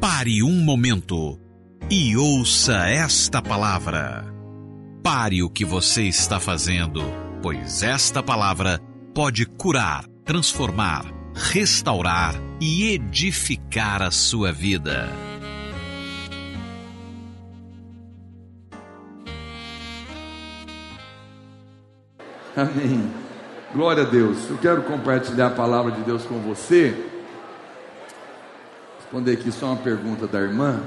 Pare um momento e ouça esta palavra. Pare o que você está fazendo, pois esta palavra pode curar, transformar, restaurar e edificar a sua vida. Amém. Glória a Deus. Eu quero compartilhar a palavra de Deus com você. Responder aqui só uma pergunta da irmã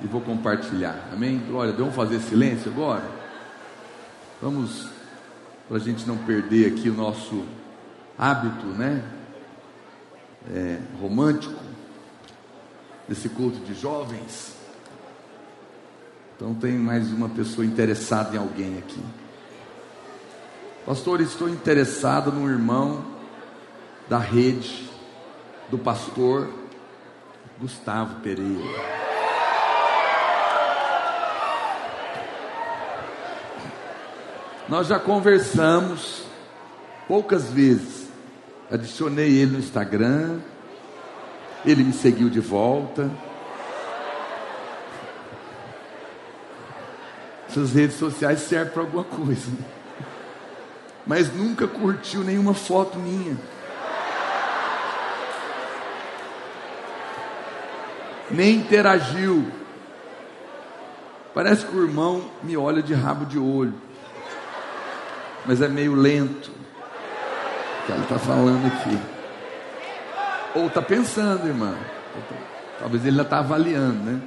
e vou compartilhar. Amém? Glória a Deus. Vamos fazer silêncio agora? Vamos, para a gente não perder aqui o nosso hábito, né? Romântico, desse culto de jovens. Então tem mais uma pessoa interessada em alguém aqui. Pastor, estou interessado num irmão da rede do pastor Gustavo Pereira. Nós já conversamos poucas vezes. Adicionei ele no Instagram, ele me seguiu de volta. Essas redes sociais servem para alguma coisa, né? Mas nunca curtiu nenhuma foto minha. Nem interagiu. Parece que o irmão me olha de rabo de olho. Mas é meio lento o que ela está falando aqui. Ou está pensando, irmã. Talvez ele já está avaliando, né?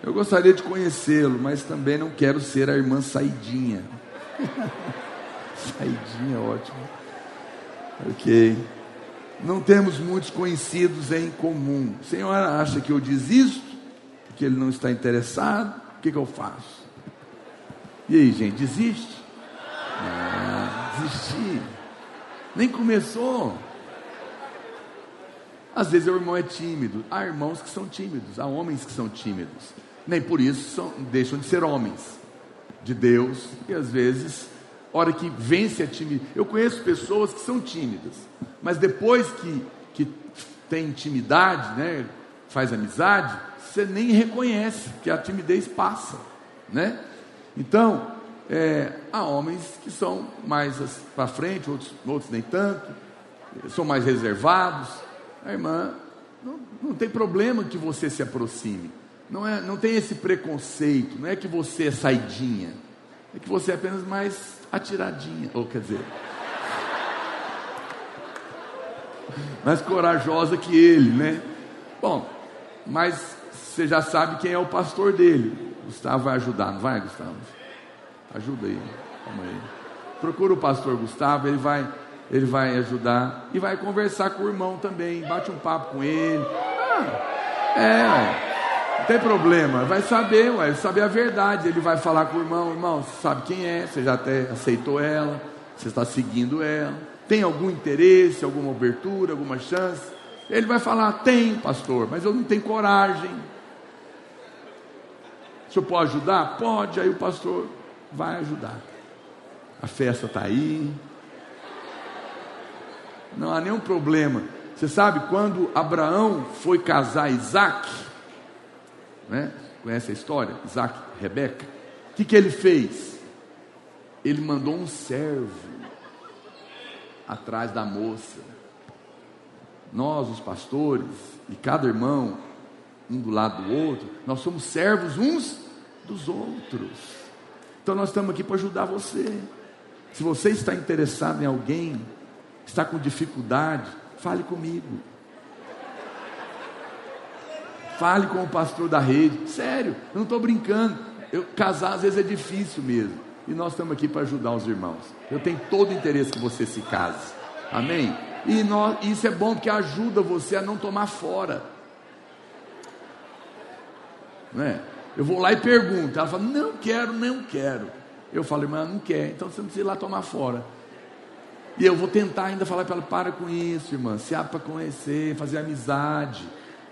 Eu gostaria de conhecê-lo, mas também não quero ser a irmã saidinha. Saidinha, ótimo. Ok. Não temos muitos conhecidos em comum. A senhora acha que eu desisto? Que ele não está interessado? O que eu faço? E aí, gente, desiste? Ah, desisti. Nem começou. Às vezes o irmão é tímido. Há irmãos que são tímidos. Há homens que são tímidos. Nem por isso deixam de ser homens de Deus. E às vezes, hora que vence a timidez. Eu conheço pessoas que são tímidas, mas depois que tem intimidade, né, faz amizade, você nem reconhece que a timidez passa, né? Então, há homens que são mais para frente, outros nem tanto, são mais reservados. A irmã, não tem problema que você se aproxime, não tem esse preconceito, não é que você é saidinha, é que você é apenas mais atiradinha, ou quer dizer, mais corajosa que ele, né? Bom, mas você já sabe quem é o pastor dele. Gustavo vai ajudar, não vai, Gustavo? Ajuda aí, calma aí. Procura o pastor Gustavo, ele vai ajudar e vai conversar com o irmão também, bate um papo com ele. Não tem problema, vai saber a verdade. Ele vai falar com o irmão, você sabe quem é, você já até aceitou ela, você está seguindo ela, tem algum interesse, alguma abertura, alguma chance? Ele vai falar, tem, pastor, mas eu não tenho coragem. O senhor pode ajudar? Pode. Aí o pastor vai ajudar. A festa está aí, não há nenhum problema. Você sabe, quando Abraão foi casar Isaque, né? Conhece a história? Isaque, Rebeca. O que ele fez? Ele mandou um servo atrás da moça. Nós, os pastores, e cada irmão, um do lado do outro, nós somos servos uns dos outros. Então nós estamos aqui para ajudar você. Se você está interessado em alguém, está com dificuldade, fale comigo. Fale com o pastor da rede. Sério, eu não estou brincando. Casar às vezes é difícil mesmo. E nós estamos aqui para ajudar os irmãos. Eu tenho todo o interesse que você se case. Amém? E isso é bom porque ajuda você a não tomar fora. Não é? Eu vou lá e pergunto. Ela fala, não quero. Eu falo, irmã, não quer. Então você não precisa ir lá tomar fora. E eu vou tentar ainda falar para ela, para com isso, irmã. Se abre para conhecer, fazer amizade.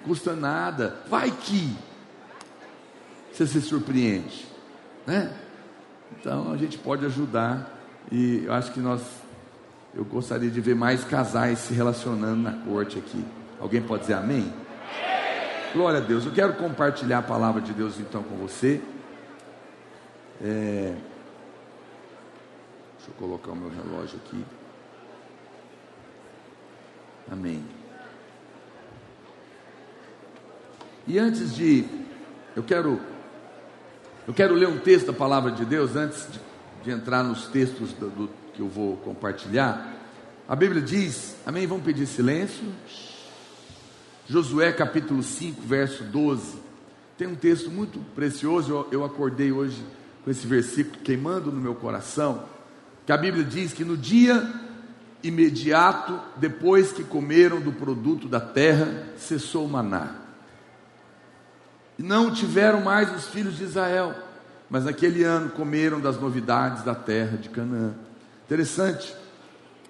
Custa nada, vai que você se surpreende, né? Então a gente pode ajudar. E eu acho que eu gostaria de ver mais casais se relacionando na corte aqui. Alguém pode dizer amém? Glória a Deus. Eu quero compartilhar a palavra de Deus então com você. Deixa eu colocar o meu relógio aqui. Amém. E antes de... Eu quero ler um texto da palavra de Deus, antes de entrar nos textos do que eu vou compartilhar. A Bíblia diz, amém, vamos pedir silêncio. Josué capítulo 5, verso 12. Tem um texto muito precioso, eu acordei hoje com esse versículo queimando no meu coração, que a Bíblia diz que no dia imediato depois que comeram do produto da terra, cessou o maná. E não tiveram mais os filhos de Israel, mas naquele ano comeram das novidades da terra de Canaã. Interessante,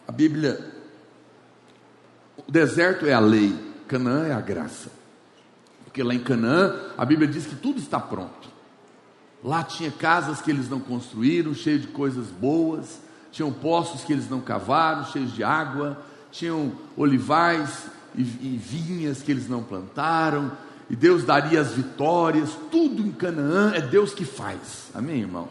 a Bíblia, o deserto é a lei, Canaã é a graça, porque lá em Canaã, a Bíblia diz que tudo está pronto. Lá tinha casas que eles não construíram, cheio de coisas boas, tinham poços que eles não cavaram, cheios de água, tinham olivais e vinhas que eles não plantaram, e Deus daria as vitórias. Tudo em Canaã é Deus que faz, amém, irmãos?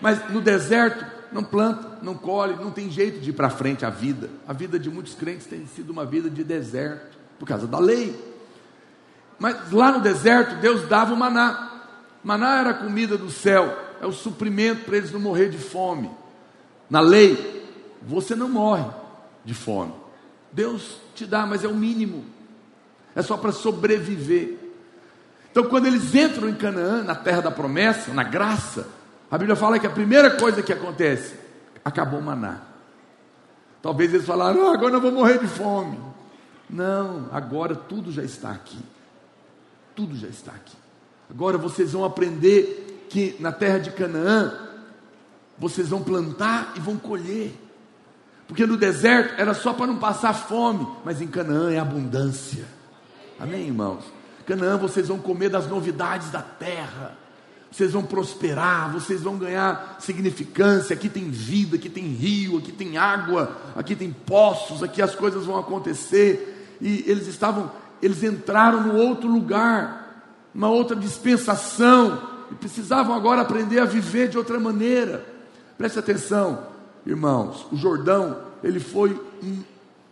Mas no deserto não planta, não colhe, não tem jeito de ir para frente a vida. A vida de muitos crentes tem sido uma vida de deserto, por causa da lei. Mas lá no deserto Deus dava o maná. Maná era a comida do céu, é o suprimento para eles não morrer de fome. Na lei, você não morre de fome, Deus te dá, mas é o mínimo, é só para sobreviver. Então quando eles entram em Canaã, na terra da promessa, na graça, a Bíblia fala que a primeira coisa que acontece, acabou o maná. Talvez eles falaram, agora eu vou morrer de fome. Não, agora tudo já está aqui, tudo já está aqui. Agora vocês vão aprender que na terra de Canaã, vocês vão plantar e vão colher, porque no deserto era só para não passar fome, mas em Canaã é abundância, amém, irmãos? Canaã vocês vão comer das novidades da terra, vocês vão prosperar, vocês vão ganhar significância. Aqui tem vida, aqui tem rio, aqui tem água, aqui tem poços, aqui as coisas vão acontecer. E eles entraram no outro lugar, uma outra dispensação, e precisavam agora aprender a viver de outra maneira. Preste atenção, irmãos, o Jordão, ele foi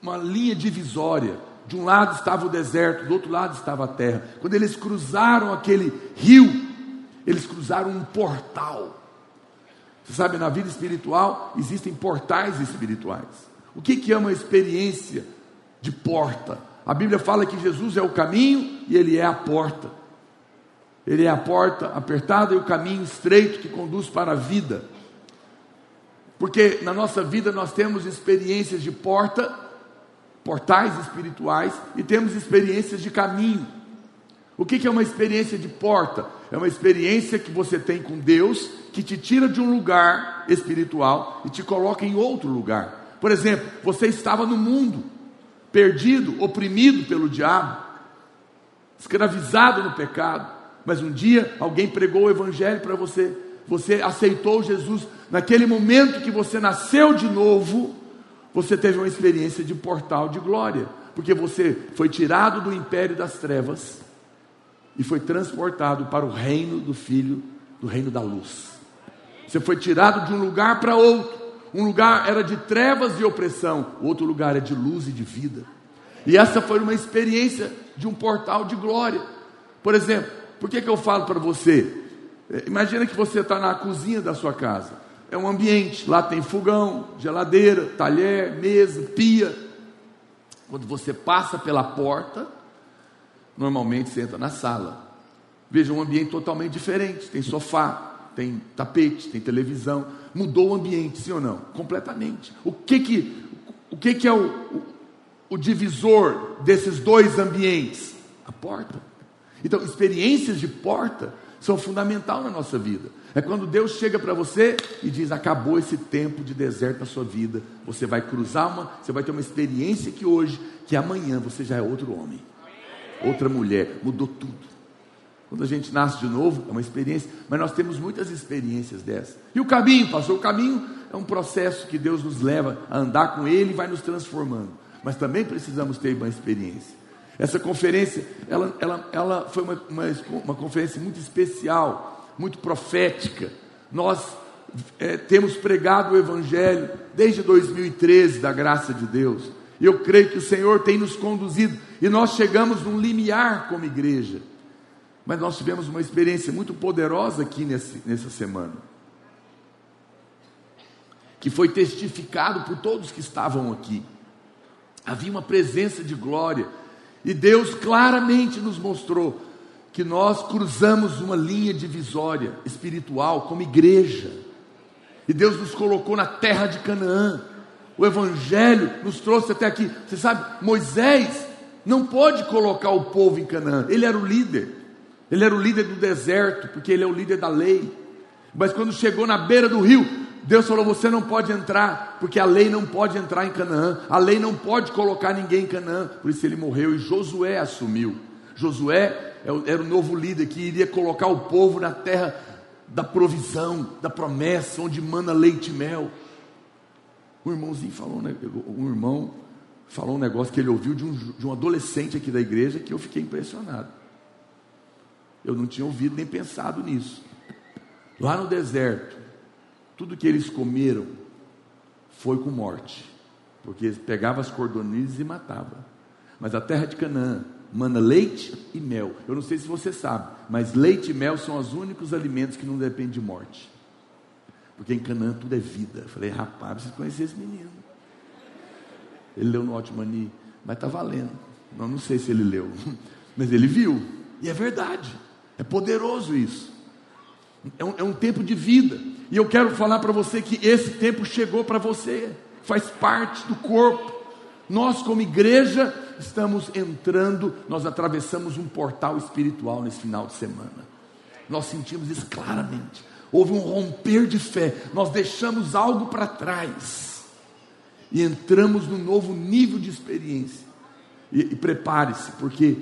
uma linha divisória. De um lado estava o deserto, do outro lado estava a terra. Quando eles cruzaram aquele rio, eles cruzaram um portal. Você sabe, na vida espiritual, existem portais espirituais. O que é uma experiência de porta? A Bíblia fala que Jesus é o caminho e Ele é a porta. Ele é a porta apertada e o caminho estreito que conduz para a vida. Porque na nossa vida nós temos experiências de portais espirituais, e temos experiências de caminho. O que é uma experiência de porta? É uma experiência que você tem com Deus, que te tira de um lugar espiritual e te coloca em outro lugar. Por exemplo, você estava no mundo, perdido, oprimido pelo diabo, escravizado no pecado, mas um dia alguém pregou o evangelho para você. Você aceitou Jesus. Naquele momento que você nasceu de novo, você teve uma experiência de portal de glória, porque você foi tirado do império das trevas e foi transportado para o reino do Filho, do reino da luz. Você foi tirado de um lugar para outro. Um lugar era de trevas e opressão, o outro lugar é de luz e de vida. E essa foi uma experiência de um portal de glória. Por exemplo, por que eu falo para você? Imagina que você está na cozinha da sua casa, é um ambiente, lá tem fogão, geladeira, talher, mesa, pia. Quando você passa pela porta, normalmente você entra na sala. Veja, um ambiente totalmente diferente, tem sofá, tem tapete, tem televisão. Mudou o ambiente, sim ou não? Completamente. O que é o divisor desses dois ambientes? A porta. Então, experiências de porta são fundamental na nossa vida. É quando Deus chega para você e diz, acabou esse tempo de deserto na sua vida, você vai cruzar você vai ter uma experiência que hoje, que amanhã você já é outro homem, outra mulher, mudou tudo. Quando a gente nasce de novo, é uma experiência, mas nós temos muitas experiências dessas. E o caminho, pastor, o caminho é um processo que Deus nos leva a andar com Ele e vai nos transformando, mas também precisamos ter uma experiência. Essa conferência, ela foi uma conferência muito especial, muito profética. Nós temos pregado o Evangelho desde 2013, da graça de Deus. E eu creio que o Senhor tem nos conduzido. E nós chegamos num limiar como igreja. Mas nós tivemos uma experiência muito poderosa aqui nessa semana, que foi testificado por todos que estavam aqui. Havia uma presença de glória. E Deus claramente nos mostrou que nós cruzamos uma linha divisória espiritual como igreja. E Deus nos colocou na terra de Canaã. O Evangelho nos trouxe até aqui. Você sabe, Moisés não pôde colocar o povo em Canaã. Ele era o líder. Ele era o líder do deserto, porque ele é o líder da lei. Mas quando chegou na beira do rio, Deus falou: você não pode entrar, porque a lei não pode entrar em Canaã, a lei não pode colocar ninguém em Canaã. Por isso ele morreu e Josué assumiu. Josué era o novo líder que iria colocar o povo na terra da provisão, da promessa, onde mana leite e mel. Um irmão falou um negócio que ele ouviu de um adolescente aqui da igreja, que eu fiquei impressionado. Eu não tinha ouvido nem pensado nisso. Lá no deserto, tudo que eles comeram foi com morte, porque eles pegavam as cordonizes e matavam. Mas a terra de Canaã mana leite e mel. Eu não sei se você sabe, mas leite e mel são os únicos alimentos que não dependem de morte, porque em Canaã tudo é vida. Eu falei: rapaz, preciso conhecer esse menino. Ele leu no Otmani, mas está valendo. Eu não sei se ele leu, mas ele viu, e é verdade, é poderoso isso. É um tempo de vida. E eu quero falar para você que esse tempo chegou para você, faz parte do corpo. Nós, como igreja, estamos entrando, nós atravessamos um portal espiritual nesse final de semana. Nós sentimos isso claramente. Houve um romper de fé. Nós deixamos algo para trás e entramos num novo nível de experiência. E prepare-se, porque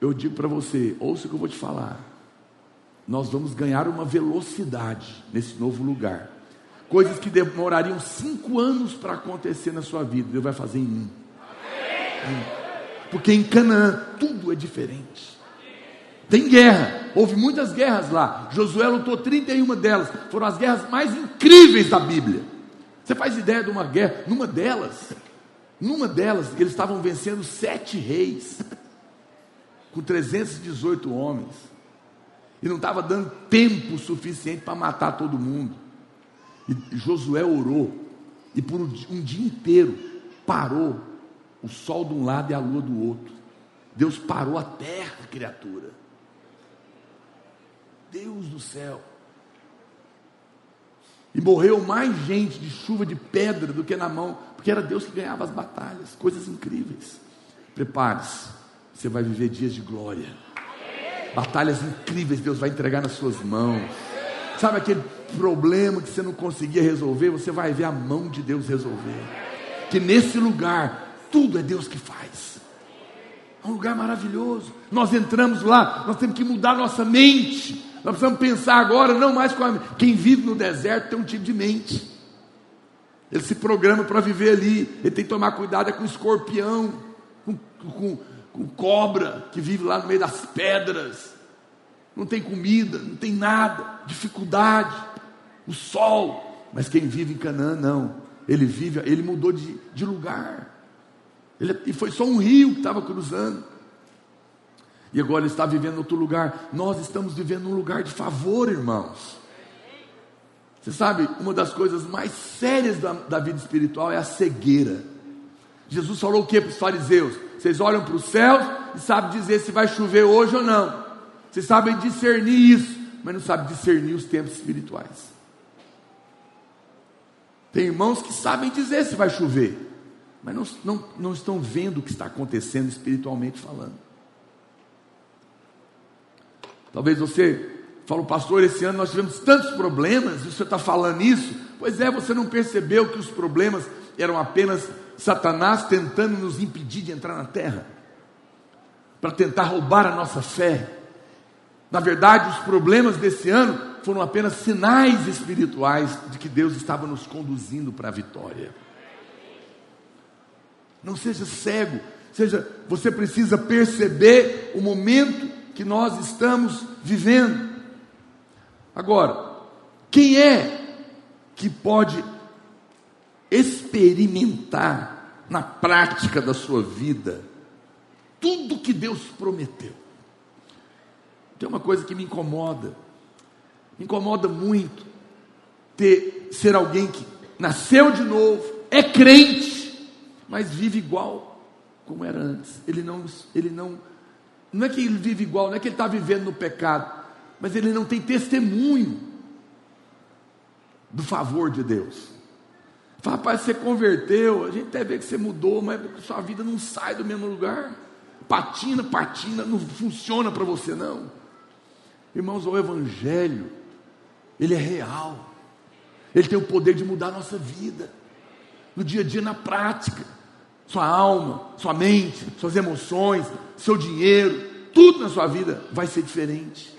eu digo para você, ouça o que eu vou te falar. Nós vamos ganhar uma velocidade nesse novo lugar. Coisas que demorariam 5 anos para acontecer na sua vida, Deus vai fazer em 1. Porque em Canaã tudo é diferente. Tem guerra, houve muitas guerras lá. Josué lutou 31 delas. Foram as guerras mais incríveis da Bíblia. Você faz ideia de uma guerra? Numa delas, eles estavam vencendo 7 reis, com 318 homens. E não estava dando tempo suficiente para matar todo mundo. E Josué orou, e por um dia inteiro parou o sol de um lado e a lua do outro. Deus parou a terra, criatura. Deus do céu. E morreu mais gente de chuva de pedra do que na mão, porque era Deus que ganhava as batalhas. Coisas incríveis. Prepare-se, você vai viver dias de glória. Batalhas incríveis Deus vai entregar nas suas mãos. Sabe aquele problema que você não conseguia resolver? Você vai ver a mão de Deus resolver. Que nesse lugar tudo é Deus que faz. É um lugar maravilhoso. Nós entramos lá, nós temos que mudar nossa mente. Nós precisamos pensar agora, não mais com a mente. Quem vive no deserto tem um tipo de mente. Ele se programa para viver ali. Ele tem que tomar cuidado com o escorpião, com cobra que vive lá no meio das pedras. Não tem comida, não tem nada, dificuldade, o sol. Mas quem vive em Canaã, não. Ele mudou de lugar. E foi só um rio que estava cruzando. E agora ele está vivendo em outro lugar. Nós estamos vivendo um lugar de favor, irmãos. Você sabe, uma das coisas mais sérias da vida espiritual é a cegueira. Jesus falou o que para os fariseus? Vocês olham para os céus e sabem dizer se vai chover hoje ou não. Vocês sabem discernir isso, mas não sabem discernir os tempos espirituais. Tem irmãos que sabem dizer se vai chover, mas não estão vendo o que está acontecendo espiritualmente falando. Talvez você fale: pastor, esse ano nós tivemos tantos problemas, e o senhor está falando isso? Pois é, você não percebeu que os problemas eram apenas Satanás tentando nos impedir de entrar na terra, para tentar roubar a nossa fé. Na verdade, os problemas desse ano foram apenas sinais espirituais de que Deus estava nos conduzindo para a vitória. Não seja cego. seja, você precisa perceber o momento que nós estamos vivendo. Agora, quem é que pode experimentar na prática da sua vida tudo que Deus prometeu? Tem uma coisa que me incomoda muito, ser alguém que nasceu de novo, é crente, mas vive igual como era antes. Não é que ele vive igual, não é que ele está vivendo no pecado, mas ele não tem testemunho do favor de Deus. Fala, rapaz, você converteu, a gente até vê que você mudou, mas sua vida não sai do mesmo lugar, patina, não funciona para você não. Irmãos, o Evangelho, ele é real, ele tem o poder de mudar a nossa vida, no dia a dia, na prática, sua alma, sua mente, suas emoções, seu dinheiro, tudo na sua vida vai ser diferente.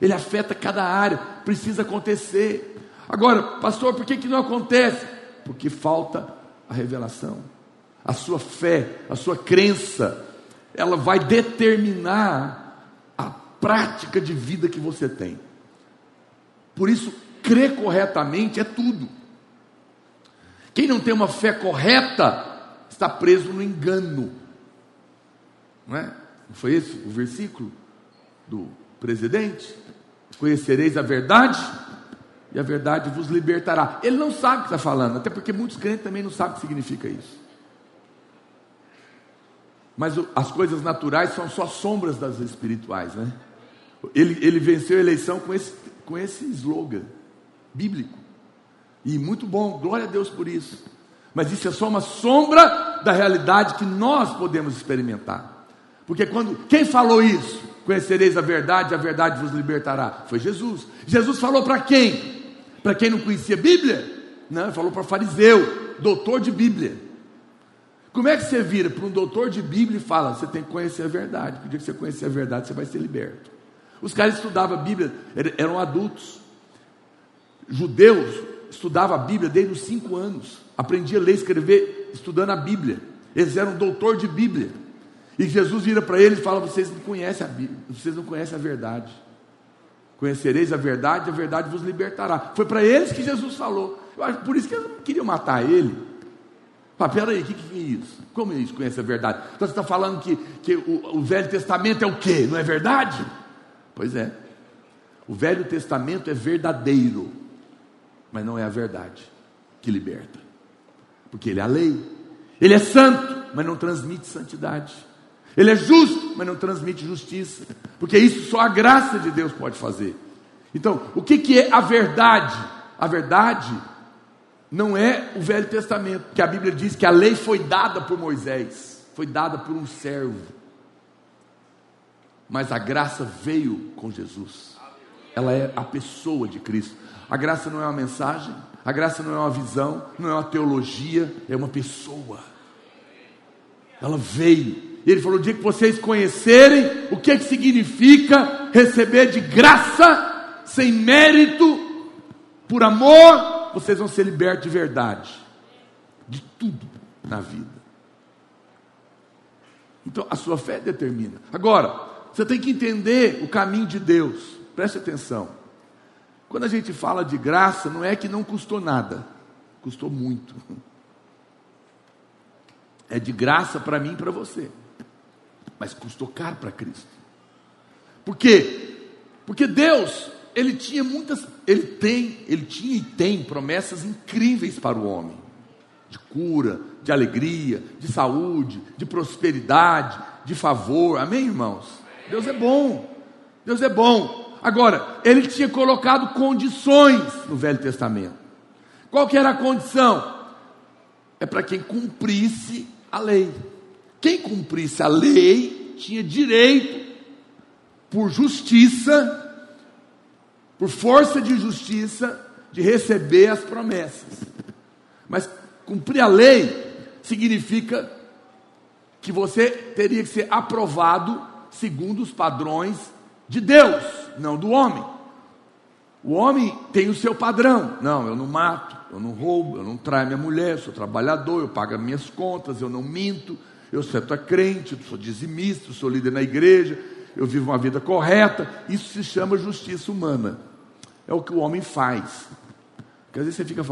Ele afeta cada área, precisa acontecer. Agora, pastor, por que não acontece? Porque falta a revelação. A sua fé, a sua crença, ela vai determinar a prática de vida que você tem. Por isso, crer corretamente é tudo. Quem não tem uma fé correta está preso no engano. Não é? Não foi esse o versículo do presidente? Conhecereis a verdade e a verdade vos libertará. Ele não sabe o que está falando, até porque muitos crentes também não sabem o que significa isso. Mas as coisas naturais são só sombras das espirituais, né? Ele venceu a eleição com esse slogan bíblico, e muito bom, glória a Deus por isso, mas isso é só uma sombra da realidade que nós podemos experimentar, porque quem falou isso? Conhecereis a verdade vos libertará, foi Jesus. Jesus falou para quem? Para quem não conhecia a Bíblia? Não, ele falou para fariseu, doutor de Bíblia. Como é que você vira para um doutor de Bíblia e fala, você tem que conhecer a verdade, porque o dia que você conhecer a verdade, você vai ser liberto. Os caras estudavam a Bíblia, eram adultos, judeus, estudavam a Bíblia desde os 5 anos, aprendia a ler e escrever estudando a Bíblia, eles eram doutor de Bíblia, e Jesus vira para eles e fala, vocês não conhecem a Bíblia, vocês não conhecem a verdade, conhecereis a verdade vos libertará. Foi para eles que Jesus falou. Eu acho por isso que eles não queriam matar ele. Fala, peraí, o que é isso? Como é isso, conhece a verdade? Então você está falando que o Velho Testamento é o quê? Não é verdade? Pois é, o Velho Testamento é verdadeiro, mas não é a verdade que liberta, porque ele é a lei, ele é santo, mas não transmite santidade, ele é justo, mas não transmite justiça, porque isso só a graça de Deus pode fazer. Então, o que é a verdade? A verdade não é o Velho Testamento, porque a Bíblia diz que a lei foi dada por Moisés, foi dada por um servo, mas a graça veio com Jesus, ela é a pessoa de Cristo. A graça não é uma mensagem, a graça não é uma visão, não é uma teologia, é uma pessoa. Ela veio, ele falou, o dia que vocês conhecerem o que significa receber de graça, sem mérito, por amor, vocês vão ser libertos de verdade, de tudo na vida. Então a sua fé determina. Agora, você tem que entender o caminho de Deus, preste atenção. Quando a gente fala de graça, não é que não custou nada, custou muito, é de graça para mim e para você, mas custou caro para Cristo. Por quê? Porque Deus, ele tinha e tem promessas incríveis para o homem, de cura, de alegria, de saúde, de prosperidade, de favor, amém, irmãos? Deus é bom, Deus é bom. Agora, ele tinha colocado condições no Velho Testamento. Qual que era a condição? É para quem cumprisse a lei. Quem cumprisse a lei tinha direito, por justiça, por força de justiça, de receber as promessas. Mas cumprir a lei significa que você teria que ser aprovado segundo os padrões de Deus, não do homem. O homem tem o seu padrão. Não, eu não mato, eu não roubo, eu não traio minha mulher, eu sou trabalhador, eu pago minhas contas, eu não minto, eu sento a crente, eu sou dizimista, eu sou líder na igreja, eu vivo uma vida correta. Isso se chama justiça humana. É o que o homem faz. Porque às vezes você fica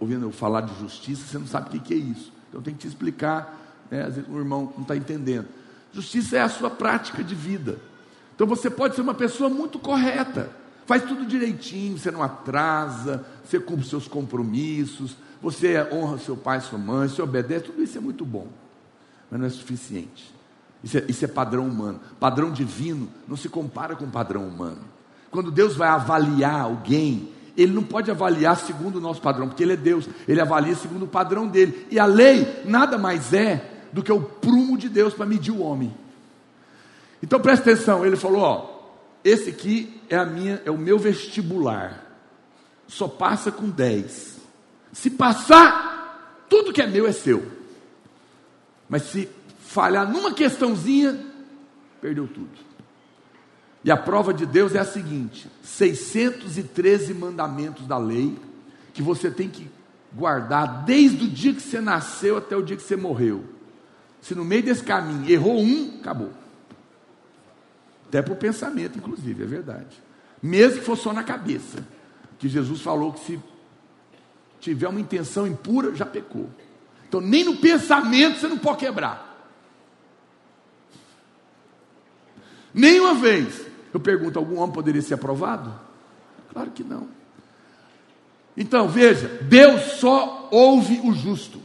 ouvindo eu falar de justiça, você não sabe o que é isso. Então eu tenho que te explicar, né? Às vezes o irmão não está entendendo. Justiça é a sua prática de vida. Então você pode ser uma pessoa muito correta, faz tudo direitinho, você não atrasa, você cumpre seus compromissos, você honra seu pai, sua mãe, você obedece, tudo isso é muito bom, mas não é suficiente. Isso é padrão humano. Padrão divino não se compara com padrão humano. Quando Deus vai avaliar alguém, Ele não pode avaliar segundo o nosso padrão, porque Ele é Deus. Ele avalia segundo o padrão dEle. E a lei nada mais é do que o prumo de Deus para medir o homem. Então presta atenção, Ele falou, ó, esse aqui é o meu vestibular, só passa com 10, se passar, tudo que é meu é seu, mas se falhar numa questãozinha, perdeu tudo. E a prova de Deus é a seguinte: 613 mandamentos da lei, que você tem que guardar desde o dia que você nasceu até o dia que você morreu. Se no meio desse caminho errou um, acabou. Até para o pensamento, inclusive, é verdade. Mesmo que for só na cabeça. Que Jesus falou que se tiver uma intenção impura, já pecou. Então, nem no pensamento você não pode quebrar. Nenhuma vez. Eu pergunto, algum homem poderia ser aprovado? Claro que não. Então, veja, Deus só ouve o justo.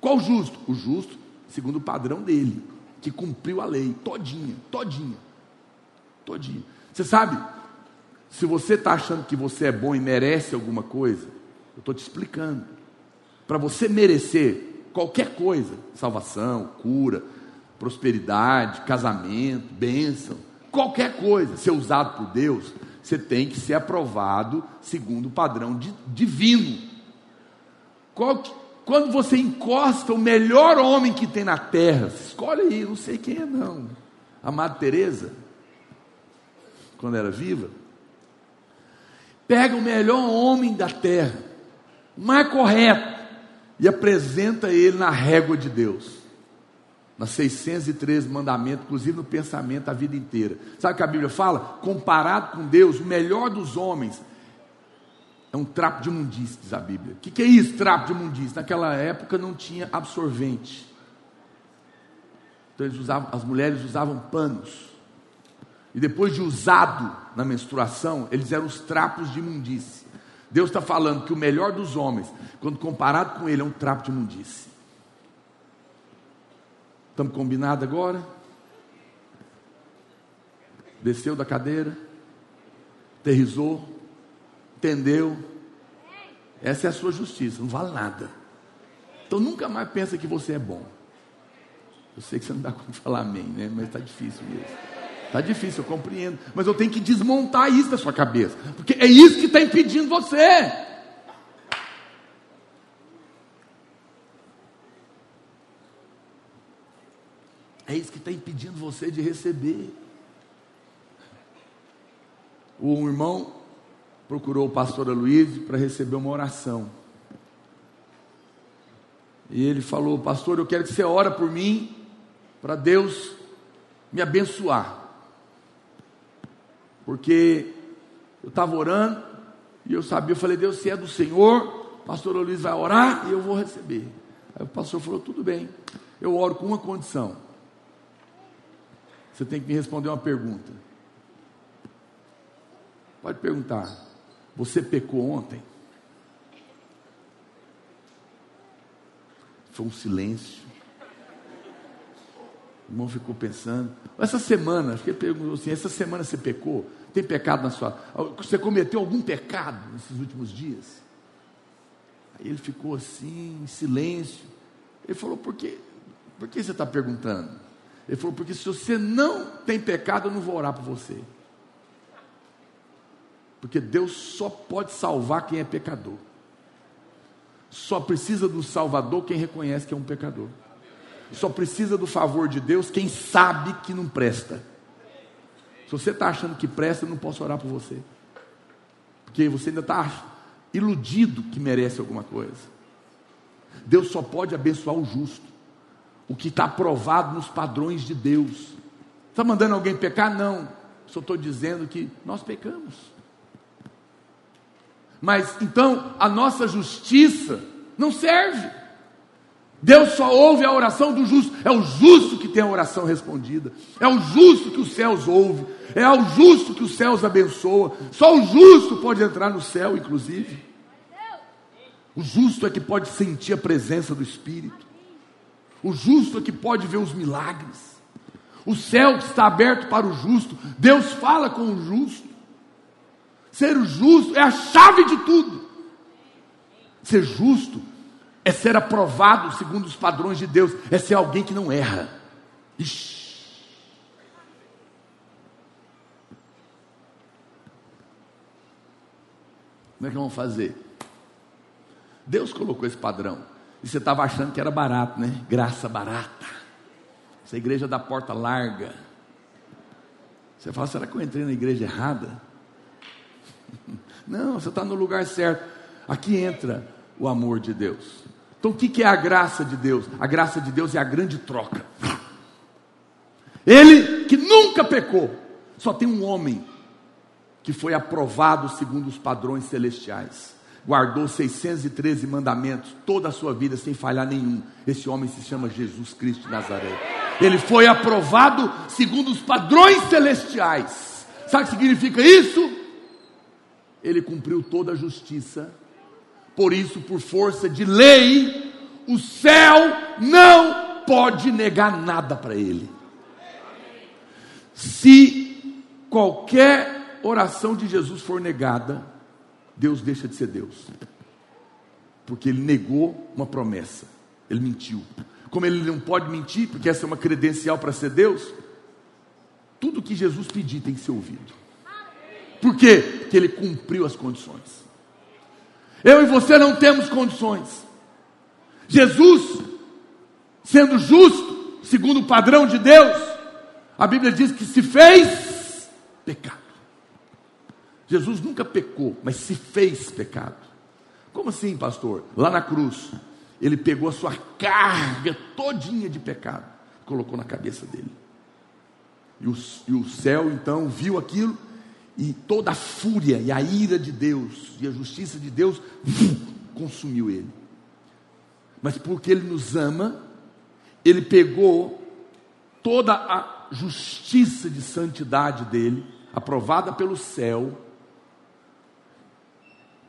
Qual justo? O justo, segundo o padrão dele, que cumpriu a lei, todinha. Você sabe, se você está achando que você é bom e merece alguma coisa, eu estou te explicando, para você merecer qualquer coisa, salvação, cura, prosperidade, casamento, bênção, qualquer coisa, ser usado por Deus, você tem que ser aprovado segundo o padrão divino. Quando você encosta o melhor homem que tem na terra, escolhe aí, não sei quem é não, a Madre Teresa, quando era viva, pega o melhor homem da terra, o mais correto, e apresenta ele na régua de Deus, nas 613 mandamentos, inclusive no pensamento a vida inteira. Sabe o que a Bíblia fala? Comparado com Deus, o melhor dos homens é um trapo de imundícia, diz a Bíblia. O que é isso, trapo de imundícia? Naquela época não tinha absorvente, então as mulheres usavam panos. E depois de usado na menstruação, eles eram os trapos de imundície. Deus está falando que o melhor dos homens, quando comparado com ele, é um trapo de imundície. Estamos combinados agora? Desceu da cadeira, aterrizou, entendeu? Essa é a sua justiça, não vale nada. Então nunca mais pensa que você é bom. Eu sei que você não dá como falar amém, né? Mas está difícil mesmo. Está difícil, eu compreendo, mas eu tenho que desmontar isso da sua cabeça, porque é isso que está impedindo você. É isso que está impedindo você de receber. Um irmão procurou o pastor Aloysio para receber uma oração, e ele falou, pastor, eu quero que você ore por mim, para Deus me abençoar, porque eu estava orando, e eu sabia, eu falei, Deus, se é do Senhor, o pastor Luiz vai orar, e eu vou receber. Aí o pastor falou, tudo bem, eu oro com uma condição, você tem que me responder uma pergunta, pode perguntar, você pecou ontem? Foi um silêncio, o irmão ficou pensando, essa semana, acho que ele perguntou assim, essa semana você pecou? Tem pecado na sua, você cometeu algum pecado nesses últimos dias? Aí ele ficou assim, em silêncio, ele falou, por que você está perguntando? Ele falou, porque se você não tem pecado, eu não vou orar por você, porque Deus só pode salvar quem é pecador, só precisa do Salvador quem reconhece que é um pecador, só precisa do favor de Deus quem sabe que não presta. Se você está achando que presta, eu não posso orar por você, porque você ainda está iludido que merece alguma coisa. Deus só pode abençoar o justo. o que está aprovado nos padrões de Deus. Está mandando alguém pecar? Não, só estou dizendo que nós pecamos. Mas então a nossa justiça não serve. Deus só ouve a oração do justo. É o justo que tem a oração respondida. É o justo que os céus ouve. É o justo que os céus abençoa. Só o justo pode entrar no céu, inclusive. O justo é que pode sentir a presença do Espírito. O justo é que pode ver os milagres. O céu está aberto para o justo. Deus fala com o justo. Ser justo é a chave de tudo. Ser justo é ser aprovado segundo os padrões de Deus. É ser alguém que não erra. Ixi. Como é que vamos fazer? Deus colocou esse padrão. E você estava achando que era barato, né? Graça barata. Essa igreja da porta larga. Você fala, será que eu entrei na igreja errada? Não, você está no lugar certo. Aqui entra o amor de Deus. Então o que é a graça de Deus? A graça de Deus é a grande troca. Ele que nunca pecou. Só tem um homem que foi aprovado segundo os padrões celestiais. Guardou 613 mandamentos toda a sua vida sem falhar nenhum. Esse homem se chama Jesus Cristo de Nazaré. Ele foi aprovado segundo os padrões celestiais. Sabe o que significa isso? Ele cumpriu toda a justiça. Por isso, por força de lei, o céu não pode negar nada para ele. Se qualquer oração de Jesus for negada, Deus deixa de ser Deus, porque ele negou uma promessa, ele mentiu. Como ele não pode mentir, porque essa é uma credencial para ser Deus, tudo que Jesus pedir tem que ser ouvido. Por quê? Porque ele cumpriu as condições. Eu e você não temos condições. Jesus, sendo justo, segundo o padrão de Deus, a Bíblia diz que se fez pecado. Jesus nunca pecou, mas se fez pecado. Como assim, pastor? Lá na cruz, ele pegou a sua carga todinha de pecado, colocou na cabeça dele. E o céu, então, viu aquilo, e toda a fúria e a ira de Deus, e a justiça de Deus, consumiu ele. Mas porque ele nos ama, ele pegou toda a justiça de santidade dele, aprovada pelo céu,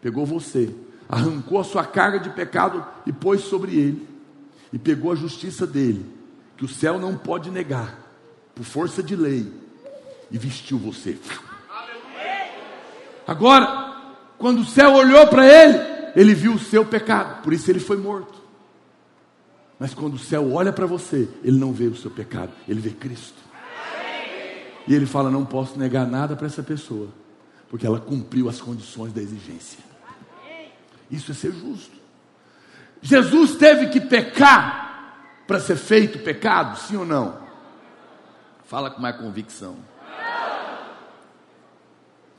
pegou você, arrancou a sua carga de pecado e pôs sobre ele, e pegou a justiça dele, que o céu não pode negar, por força de lei, e vestiu você. Agora, quando o céu olhou para ele, ele viu o seu pecado, por isso ele foi morto. Mas quando o céu olha para você, ele não vê o seu pecado, ele vê Cristo. E ele fala, não posso negar nada para essa pessoa, porque ela cumpriu as condições da exigência. Isso é ser justo. Jesus teve que pecar para ser feito pecado, sim ou não? Fala com mais convicção.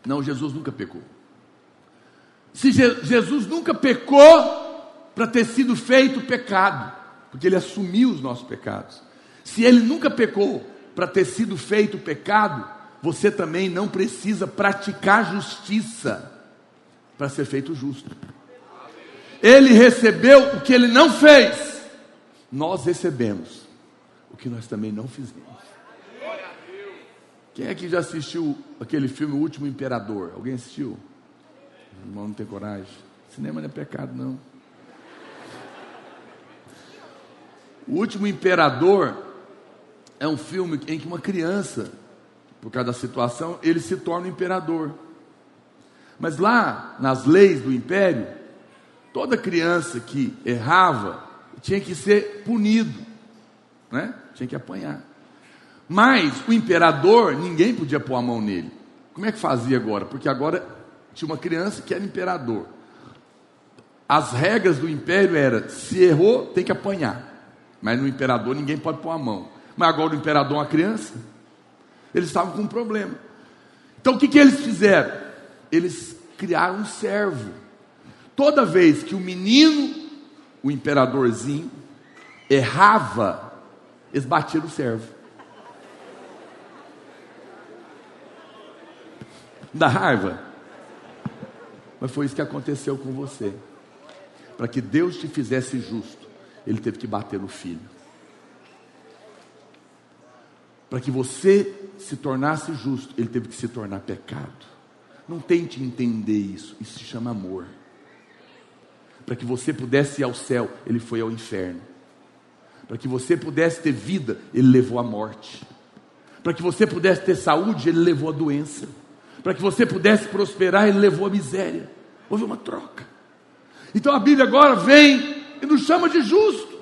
Não, Jesus nunca pecou. Se Jesus nunca pecou para ter sido feito pecado, porque ele assumiu os nossos pecados. Se ele nunca pecou para ter sido feito pecado, você também não precisa praticar justiça para ser feito justo. Ele recebeu o que ele não fez. Nós recebemos o que nós também não fizemos. Quem é que já assistiu aquele filme O Último Imperador? Alguém assistiu? O irmão não tem coragem. Cinema não é pecado, não. O Último Imperador é um filme em que uma criança, por causa da situação, ele se torna imperador. Mas lá, nas leis do império, toda criança que errava tinha que ser punido, né? Tinha que apanhar. Mas o imperador, ninguém podia pôr a mão nele. Como é que fazia agora? Porque agora tinha uma criança que era imperador. As regras do império eram, se errou, tem que apanhar. Mas no imperador ninguém pode pôr a mão. Mas agora o imperador é uma criança. Eles estavam com um problema. Então o que eles fizeram? Eles criaram um servo. Toda vez que o menino, o imperadorzinho, errava, Eles batiam o servo. Dá raiva? Mas foi isso que aconteceu com você. Para que Deus te fizesse justo, Ele teve que bater no filho. Para que você se tornasse justo, Ele teve que se tornar pecado. Não tente entender isso. Isso se chama amor. Para que você pudesse ir ao céu, Ele foi ao inferno. Para que você pudesse ter vida, Ele levou a morte. Para que você pudesse ter saúde, Ele levou a doença. Para que você pudesse prosperar, Ele levou a miséria. Houve uma troca. Então a Bíblia agora vem e nos chama de justo.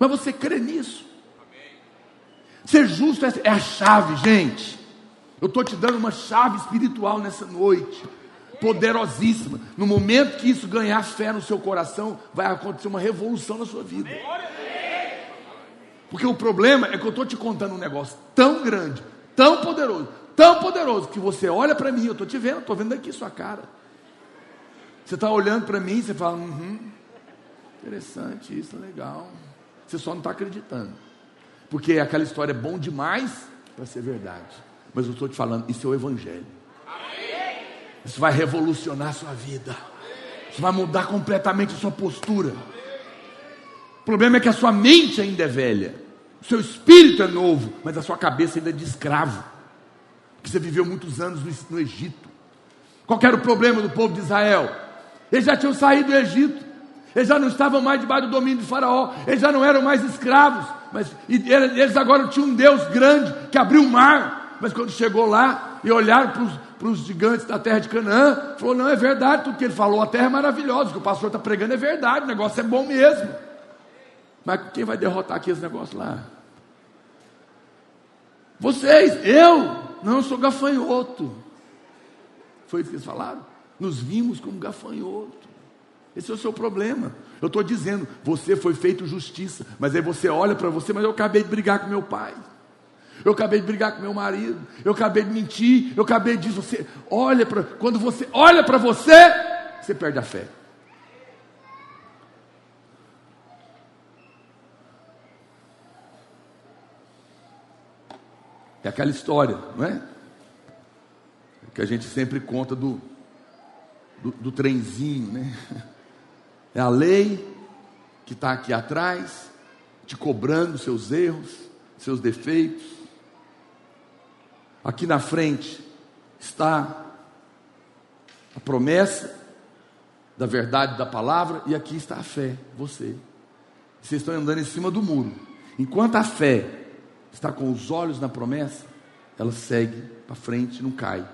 Mas você crê nisso? Amém. Ser justo é a chave, gente. Eu estou te dando uma chave espiritual nessa noite, poderosíssima. No momento que isso ganhar fé no seu coração, vai acontecer uma revolução na sua vida. Porque o problema é que eu estou te contando um negócio tão grande, tão poderoso, que você olha para mim, eu estou te vendo, estou vendo aqui sua cara. Você está olhando para mim e você fala, interessante isso, legal. Você só não está acreditando. Porque aquela história é bom demais para ser verdade. Mas eu estou te falando, isso é o Evangelho. Isso vai revolucionar a sua vida. Isso vai mudar completamente a sua postura. O problema é que a sua mente ainda é velha. O seu espírito é novo, mas a sua cabeça ainda é de escravo. Porque você viveu muitos anos no Egito. Qual era o problema do povo de Israel? Eles já tinham saído do Egito. Eles já não estavam mais debaixo do domínio de Faraó. Eles já não eram mais escravos. Eles agora tinham um Deus grande que abriu o mar. Mas quando chegou lá e olharam para os gigantes da terra de Canaã, falou, não, é verdade tudo que ele falou. A terra é maravilhosa. O que o pastor está pregando é verdade. O negócio é bom mesmo. Mas quem vai derrotar aqueles negócios lá? Vocês, eu? Não, eu sou gafanhoto. Foi isso que eles falaram? Nos vimos como gafanhoto. Esse é o seu problema. Eu estou dizendo, você foi feito justiça. Mas aí você olha para você, mas eu acabei de brigar com meu pai. Eu acabei de brigar com meu marido. Eu acabei de mentir. Eu acabei disso. Você olha para... Quando você olha para você, você perde a fé. É aquela história, não é? Que a gente sempre conta do trenzinho, né? É a lei que está aqui atrás, te cobrando seus erros, seus defeitos. Aqui na frente está a promessa da verdade da palavra e aqui está a fé, você. Vocês estão andando em cima do muro. Enquanto a fé está com os olhos na promessa, ela segue para frente e não cai.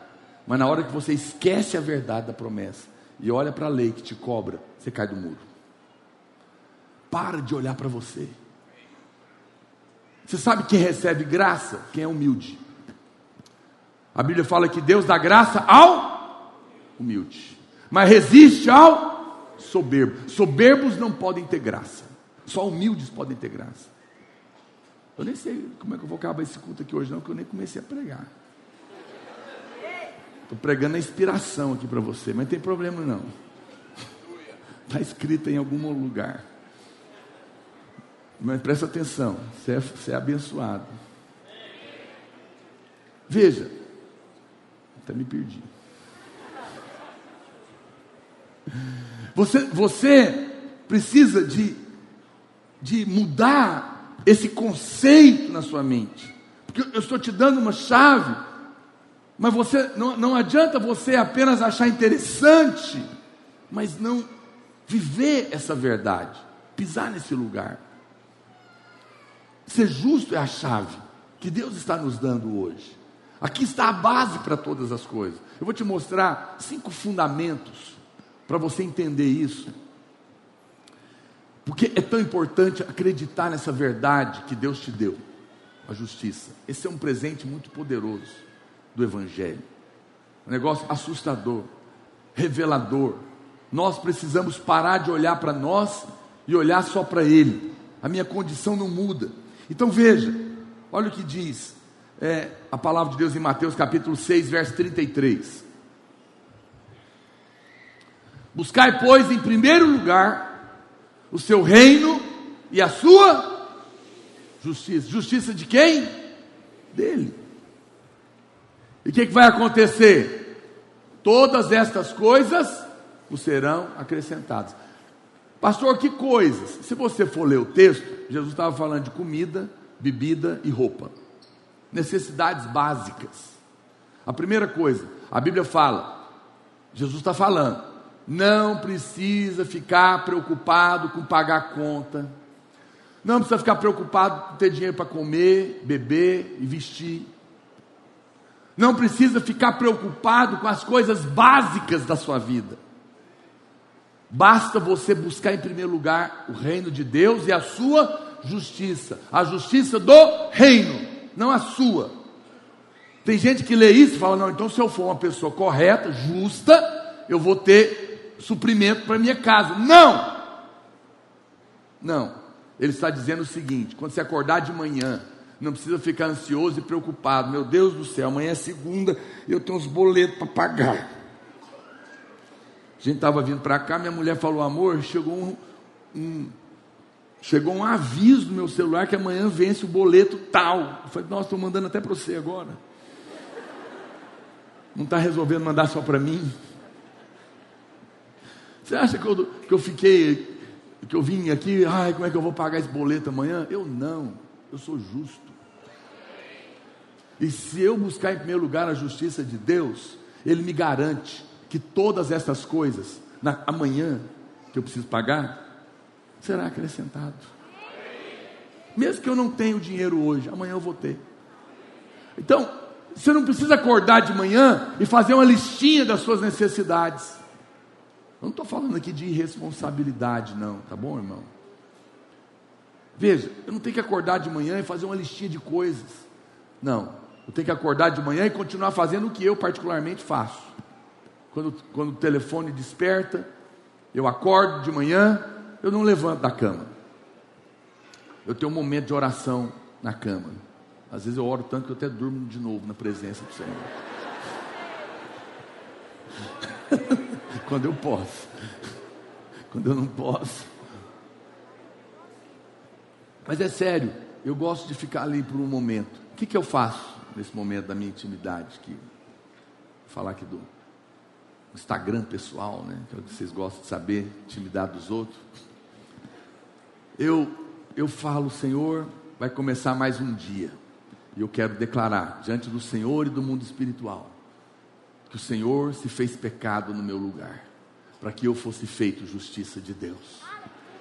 Mas na hora que você esquece a verdade da promessa e olha para a lei que te cobra, você cai do muro. Para de olhar para você. Você sabe quem recebe graça? Quem é humilde. A Bíblia fala que Deus dá graça ao humilde, mas resiste ao soberbo. Soberbos não podem ter graça. Só humildes podem ter graça. Eu nem sei como é que eu vou acabar esse culto aqui hoje não, porque eu nem comecei a pregar. Estou pregando a inspiração aqui para você, mas não tem problema não. Está escrito em algum lugar. Mas presta atenção, você é abençoado. Veja, até me perdi. Você precisa de mudar esse conceito na sua mente, porque eu estou te dando uma chave, mas você não adianta você apenas achar interessante, mas não viver essa verdade, pisar nesse lugar. Ser justo é a chave que Deus está nos dando hoje. Aqui está a base para todas as coisas. Eu vou te mostrar 5 fundamentos para você entender isso. Porque é tão importante acreditar nessa verdade que Deus te deu, a justiça. Esse é um presente muito poderoso do Evangelho. Um negócio assustador, revelador. Nós precisamos parar de olhar para nós e olhar só para Ele. A minha condição não muda. Então veja, olha o que diz a palavra de Deus em Mateus capítulo 6, verso 33. Buscai, pois, em primeiro lugar o seu reino e a sua justiça. Justiça de quem? Dele. E o que vai acontecer? Todas estas coisas vos serão acrescentadas. Pastor, que coisas? Se você for ler o texto, Jesus estava falando de comida, bebida e roupa. Necessidades básicas. A primeira coisa, a Bíblia fala, Jesus está falando, não precisa ficar preocupado com pagar conta, não precisa ficar preocupado com ter dinheiro para comer, beber e vestir, não precisa ficar preocupado com as coisas básicas da sua vida, basta você buscar em primeiro lugar o reino de Deus e a sua justiça, a justiça do reino, não a sua. Tem gente que lê isso e fala, não, então se eu for uma pessoa correta, justa, eu vou ter suprimento para minha casa. Não! Não. Ele está dizendo o seguinte, quando você acordar de manhã, não precisa ficar ansioso e preocupado. Meu Deus do céu, amanhã é segunda, eu tenho uns boletos para pagar. A gente estava vindo para cá, minha mulher falou, amor, chegou um aviso no meu celular que amanhã vence o boleto tal. Eu falei, nossa, estou mandando até para você agora. Não está resolvendo mandar só para mim? Você acha que eu vim aqui, ai, como é que eu vou pagar esse boleto amanhã? Eu não, eu sou justo. E se eu buscar em primeiro lugar a justiça de Deus, Ele me garante que todas essas coisas, amanhã, que eu preciso pagar, será acrescentado. Mesmo que eu não tenha o dinheiro hoje, amanhã eu vou ter. Então, você não precisa acordar de manhã e fazer uma listinha das suas necessidades. Eu não estou falando aqui de irresponsabilidade não, tá bom, irmão? Veja, eu não tenho que acordar de manhã e fazer uma listinha de coisas. Não, eu tenho que acordar de manhã e continuar fazendo o que eu particularmente faço. Quando o telefone desperta, eu acordo de manhã, eu não levanto da cama. Eu tenho um momento de oração na cama. Às vezes eu oro tanto que eu até durmo de novo na presença do Senhor. Quando eu posso. Quando eu não posso. Mas é sério, eu gosto de ficar ali por um momento. O que eu faço nesse momento da minha intimidade? Que, vou falar aqui do Instagram pessoal, né? Que é o que vocês gostam de saber, intimidade dos outros. Eu falo, Senhor, vai começar mais um dia. E eu quero declarar, diante do Senhor e do mundo espiritual, que o Senhor se fez pecado no meu lugar, para que eu fosse feito justiça de Deus.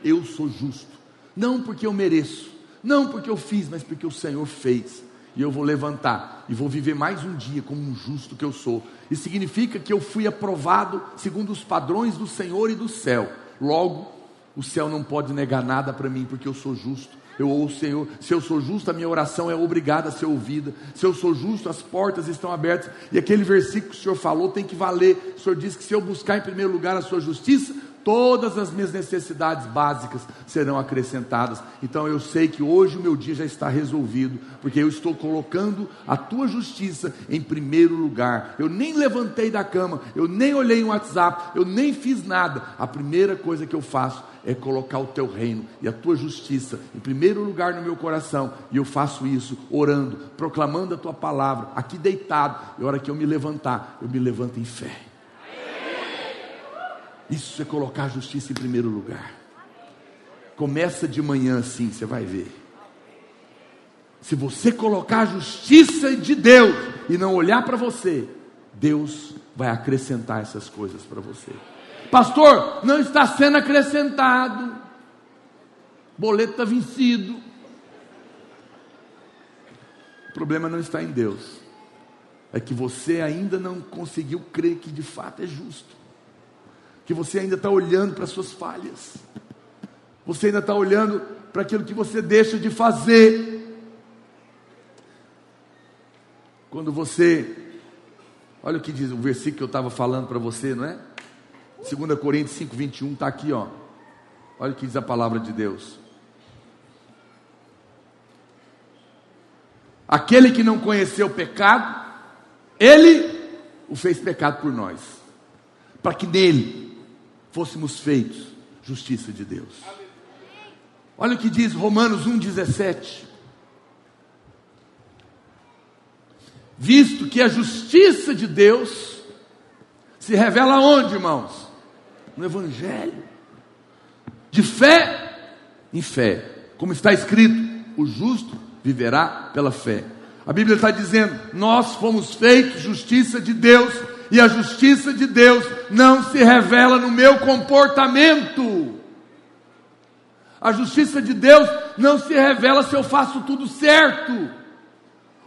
Eu sou justo, não porque eu mereço, não porque eu fiz, mas porque o Senhor fez. E eu vou levantar, e vou viver mais um dia como um justo que eu sou. Isso significa que eu fui aprovado, segundo os padrões do Senhor e do céu. Logo, o céu não pode negar nada para mim, porque eu sou justo. Eu ouço, Senhor, se eu sou justo, a minha oração é obrigada a ser ouvida. Se eu sou justo, as portas estão abertas. E aquele versículo que o Senhor falou tem que valer. O Senhor diz que se eu buscar em primeiro lugar a sua justiça, todas as minhas necessidades básicas serão acrescentadas. Então eu sei que hoje o meu dia já está resolvido, porque eu estou colocando a tua justiça em primeiro lugar. Eu nem levantei da cama, eu nem olhei no WhatsApp, eu nem fiz nada. A primeira coisa que eu faço é colocar o teu reino e a tua justiça em primeiro lugar no meu coração, e eu faço isso orando, proclamando a tua palavra, aqui deitado, e a hora que eu me levantar, eu me levanto em fé. Isso é colocar a justiça em primeiro lugar. Começa de manhã assim, você vai ver. Se você colocar a justiça de Deus e não olhar para você, Deus vai acrescentar essas coisas para você. Pastor, não está sendo acrescentado, boleto está vencido. O problema não está em Deus, é que você ainda não conseguiu crer que de fato é justo, que você ainda está olhando para as suas falhas, você ainda está olhando para aquilo que você deixa de fazer. Quando você, olha o que diz o versículo que eu estava falando para você, não é? 2 Coríntios 5:21 está aqui, ó. Olha o que diz a palavra de Deus. Aquele que não conheceu o pecado, ele o fez pecado por nós, para que nele fôssemos feitos justiça de Deus. Olha o que diz Romanos 1:17. visto que a justiça de Deus se revela onde, irmãos? No Evangelho. De fé em fé. Como está escrito, o justo viverá pela fé. A Bíblia está dizendo, nós fomos feitos justiça de Deus, e a justiça de Deus não se revela no meu comportamento. A justiça de Deus não se revela se eu faço tudo certo,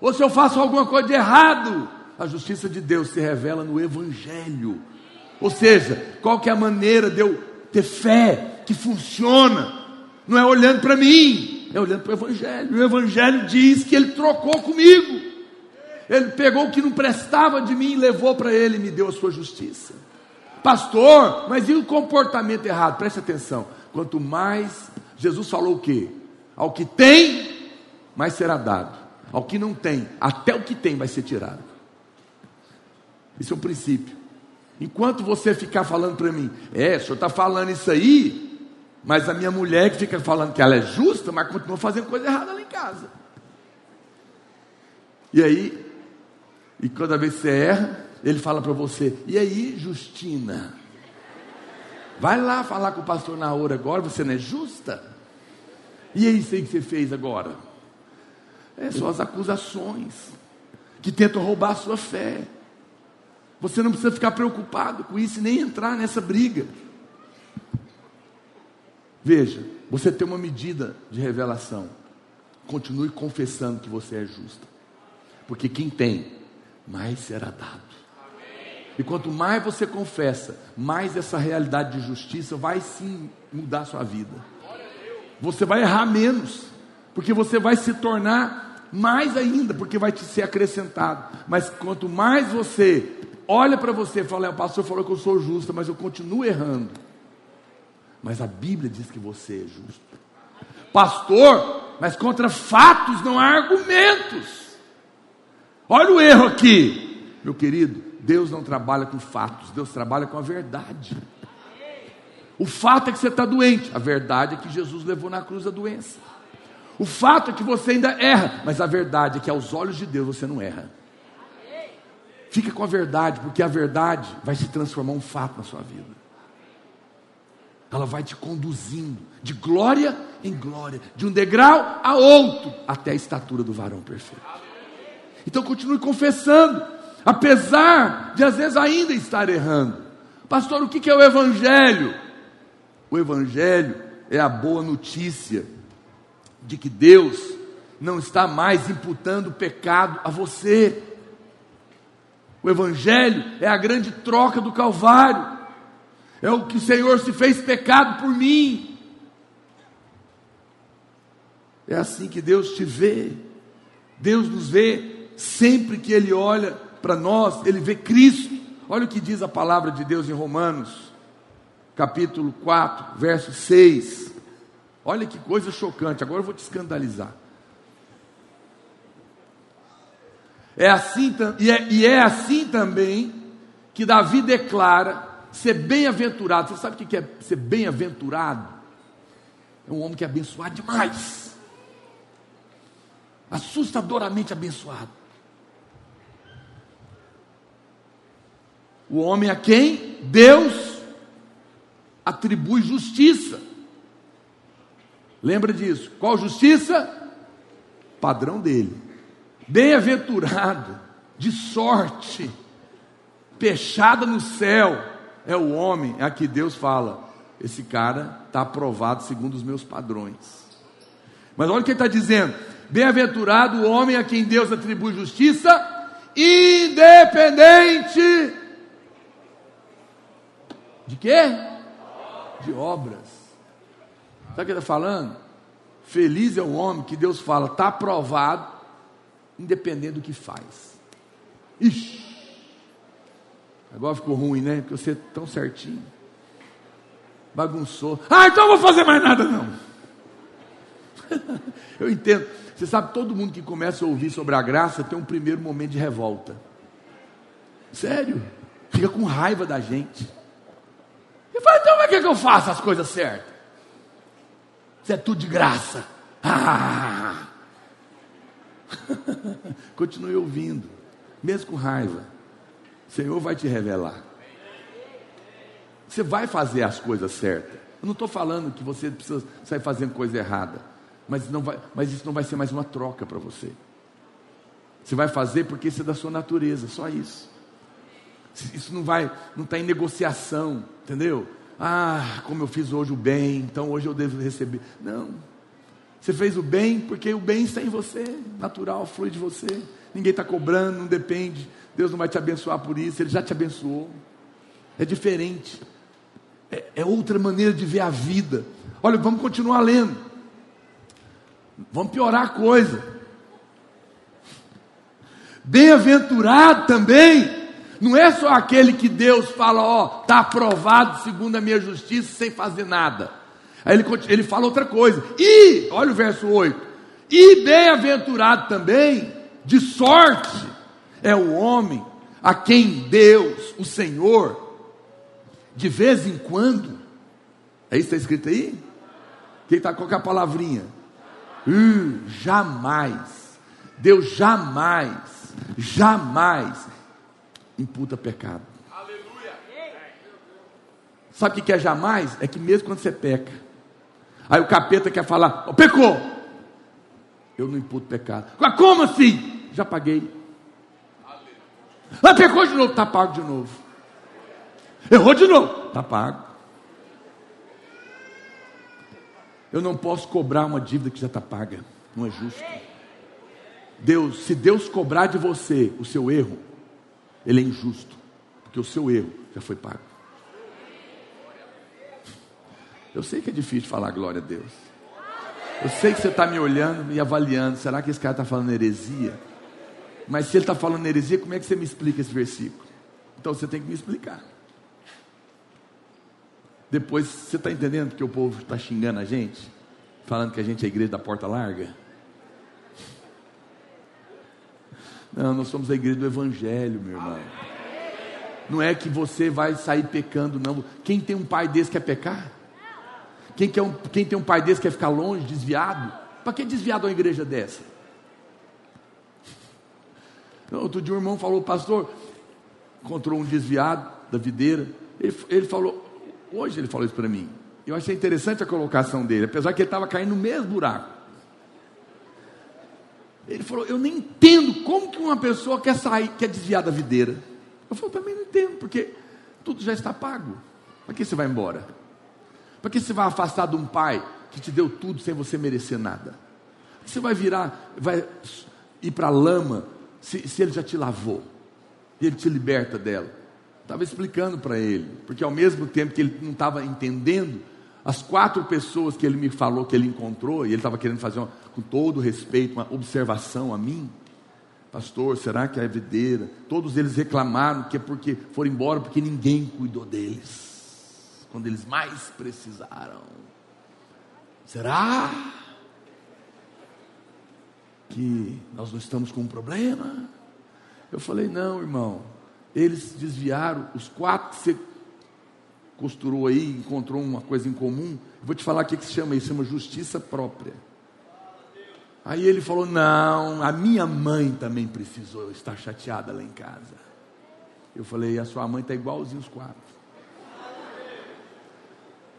ou se eu faço alguma coisa de errado. A justiça de Deus se revela no Evangelho. Ou seja, qual que é a maneira de eu ter fé que funciona? Não é olhando para mim, é olhando para o Evangelho. O Evangelho diz que ele trocou comigo. Ele pegou o que não prestava de mim e levou para ele e me deu a sua justiça. Pastor, mas e o comportamento errado? Preste atenção. Quanto mais, Jesus falou o quê? Ao que tem, mais será dado. Ao que não tem, até o que tem vai ser tirado. Isso é um princípio. Enquanto você ficar falando para mim, o senhor está falando isso aí, mas a minha mulher que fica falando que ela é justa, mas continua fazendo coisa errada lá em casa. E aí, e cada vez que você erra, ele fala para você, e aí, Justina? Vai lá falar com o pastor Naor agora, você não é justa? E é isso aí que você fez agora? São as acusações que tentam roubar a sua fé. Você não precisa ficar preocupado com isso e nem entrar nessa briga. Veja, você tem uma medida de revelação. Continue confessando que você é justo. Porque quem tem, mais será dado. Amém. E quanto mais você confessa, mais essa realidade de justiça vai sim mudar a sua vida. Você vai errar menos, porque você vai se tornar mais ainda, porque vai te ser acrescentado. Mas quanto mais você olha para você e fala, o pastor falou que eu sou justo, mas eu continuo errando. Mas a Bíblia diz que você é justo. Pastor, mas contra fatos não há argumentos. Olha o erro aqui. Meu querido, Deus não trabalha com fatos. Deus trabalha com a verdade. O fato é que você está doente. A verdade é que Jesus levou na cruz a doença. O fato é que você ainda erra. Mas a verdade é que aos olhos de Deus você não erra. Fica com a verdade, porque a verdade vai se transformar em um fato na sua vida. Ela vai te conduzindo de glória em glória, de um degrau a outro, até a estatura do varão perfeito. Então continue confessando, apesar de às vezes ainda estar errando. Pastor, o que é o Evangelho? O Evangelho é a boa notícia de que Deus não está mais imputando o pecado a você. O Evangelho é a grande troca do Calvário. É o que o Senhor se fez pecado por mim. É assim que Deus te vê. Deus nos vê sempre que Ele olha para nós, Ele vê Cristo. Olha o que diz a palavra de Deus em Romanos, capítulo 4, verso 6. Olha que coisa chocante, agora eu vou te escandalizar. É assim também que Davi declara ser bem-aventurado. Você sabe o que é ser bem-aventurado? É um homem que é abençoado demais, assustadoramente abençoado. O homem a quem Deus atribui justiça. Lembra disso? Qual justiça? Padrão dele. Bem-aventurado, de sorte, pechada no céu. É o homem a que Deus fala, esse cara está aprovado segundo os meus padrões. Mas olha o que ele está dizendo: bem-aventurado o homem a quem Deus atribui justiça, independente de quê? De obras. Sabe o que ele está falando? Feliz é o homem que Deus fala, está aprovado, independente do que faz. Ixi, agora ficou ruim, né? Porque você é tão certinho. Bagunçou. Então não vou fazer mais nada, não. Eu entendo. Você sabe, todo mundo que começa a ouvir sobre a graça tem um primeiro momento de revolta. Sério. Fica com raiva da gente. E fala, então mas o que é que eu faço as coisas certas? Isso é tudo de graça. Continue ouvindo. mesmo com raiva, o Senhor vai te revelar. Você vai fazer as coisas certas. Eu não estou falando que você precisa sair fazendo coisa errada, mas isso não vai ser mais uma troca para você. Você vai fazer porque isso é da sua natureza, só isso. Isso não está em negociação, entendeu? Ah, como eu fiz hoje o bem, então hoje eu devo receber. Não, você fez o bem porque o bem está em você, natural, flui de você. Ninguém está cobrando, não depende. Deus não vai te abençoar por isso, Ele já te abençoou. É diferente, é outra maneira de ver a vida. Olha, vamos continuar lendo, vamos piorar a coisa. Bem-aventurado também não é só aquele que Deus fala, ó, está aprovado segundo a minha justiça, sem fazer nada. Aí ele fala outra coisa. E, olha o verso 8. E bem-aventurado também, de sorte, é o homem a quem Deus, o Senhor, de vez em quando, é isso que está escrito aí? Quem está com a palavrinha? Jamais. Deus jamais imputa pecado. Aleluia. Sabe o que é jamais? É que mesmo quando você peca, aí o capeta quer falar, oh, pecou, eu não imputo pecado. Mas como assim? Já paguei. Ah, pecou de novo, está pago de novo. Errou de novo, está pago. Eu não posso cobrar uma dívida que já está paga. Não é justo. Deus, se Deus cobrar de você o seu erro, Ele é injusto, porque o seu erro já foi pago. Eu sei que é difícil falar glória a Deus. Eu sei que você está me olhando e avaliando. Será que esse cara está falando heresia? Mas se ele está falando heresia, como é que você me explica esse versículo? Então você tem que me explicar. Depois, você está entendendo porque o povo está xingando a gente? Falando que a gente é a igreja da porta larga? Não, nós somos a igreja do Evangelho, meu irmão. Não é que você vai sair pecando, não. Quem tem um pai desse quer pecar? Quem tem um pai desse quer ficar longe, desviado? Para que desviado uma igreja dessa? Outro dia um irmão falou, pastor, encontrou um desviado da videira. Ele falou, hoje ele falou isso para mim. Eu achei interessante a colocação dele, apesar que ele estava caindo no mesmo buraco. Ele falou, eu nem entendo como que uma pessoa quer sair, quer desviar da videira. Eu falei, também não entendo, porque tudo já está pago. Para que você vai embora? Para que você vai afastar de um pai que te deu tudo sem você merecer nada? Pra que você vai virar, vai ir para a lama, se ele já te lavou? E ele te liberta dela. Estava explicando para ele, porque ao mesmo tempo que ele não estava entendendo, as 4 pessoas que ele me falou que ele encontrou, e ele estava querendo fazer, com todo respeito, uma observação a mim. Pastor, será que é a videira? Todos eles reclamaram que é porque foram embora, porque ninguém cuidou deles, quando eles mais precisaram. Será que nós não estamos com um problema? Eu falei, não, irmão. Eles desviaram, os 4 que você costurou aí, encontrou uma coisa em comum. Eu vou te falar o que se chama isso, chama justiça própria. Aí ele falou, não, a minha mãe também precisou estar chateada lá em casa. Eu falei, a sua mãe está igualzinha os 4.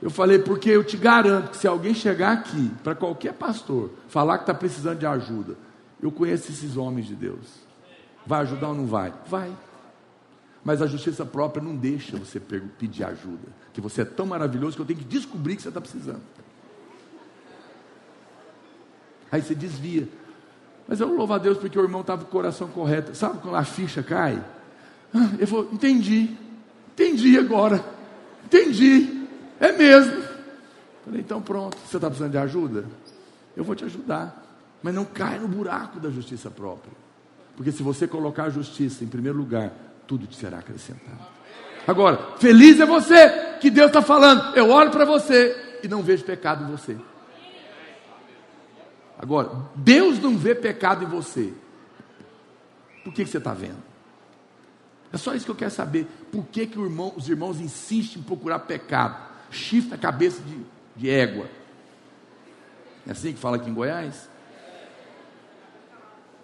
Eu falei, porque eu te garanto que se alguém chegar aqui, para qualquer pastor, falar que está precisando de ajuda, eu conheço esses homens de Deus, vai ajudar ou não vai? Vai. Mas a justiça própria não deixa você pedir ajuda, que você é tão maravilhoso que eu tenho que descobrir que você está precisando. Aí você desvia. Mas eu louvo a Deus porque o irmão estava com o coração correto. Sabe quando a ficha cai? Ele falou, entendi agora, entendi, é mesmo. Eu falei, então pronto, você está precisando de ajuda? Eu vou te ajudar, mas não cai no buraco da justiça própria, porque se você colocar a justiça em primeiro lugar, tudo te será acrescentado. Agora, feliz é você que Deus está falando, eu olho para você e não vejo pecado em você. Agora, Deus não vê pecado em você, por que você está vendo? É só isso que eu quero saber. Por que os irmãos insistem em procurar pecado? Chifre na cabeça de égua, é assim que fala aqui em Goiás?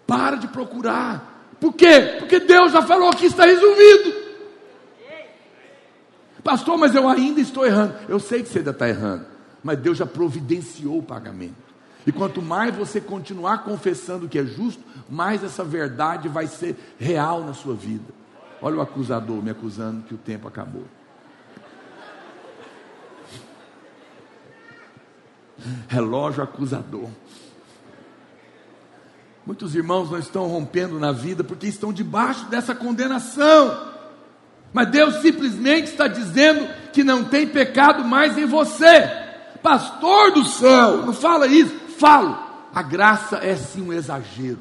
Para de procurar. Por quê? Porque Deus já falou que está resolvido. Pastor, mas eu ainda estou errando. Eu sei que você ainda está errando, mas Deus já providenciou o pagamento. E quanto mais você continuar confessando que é justo, mais essa verdade vai ser real na sua vida. Olha o acusador me acusando que o tempo acabou. Relógio acusador. Muitos irmãos não estão rompendo na vida porque estão debaixo dessa condenação. Mas Deus simplesmente está dizendo que não tem pecado mais em você. Pastor do céu, não fala isso, falo. A graça é sim um exagero.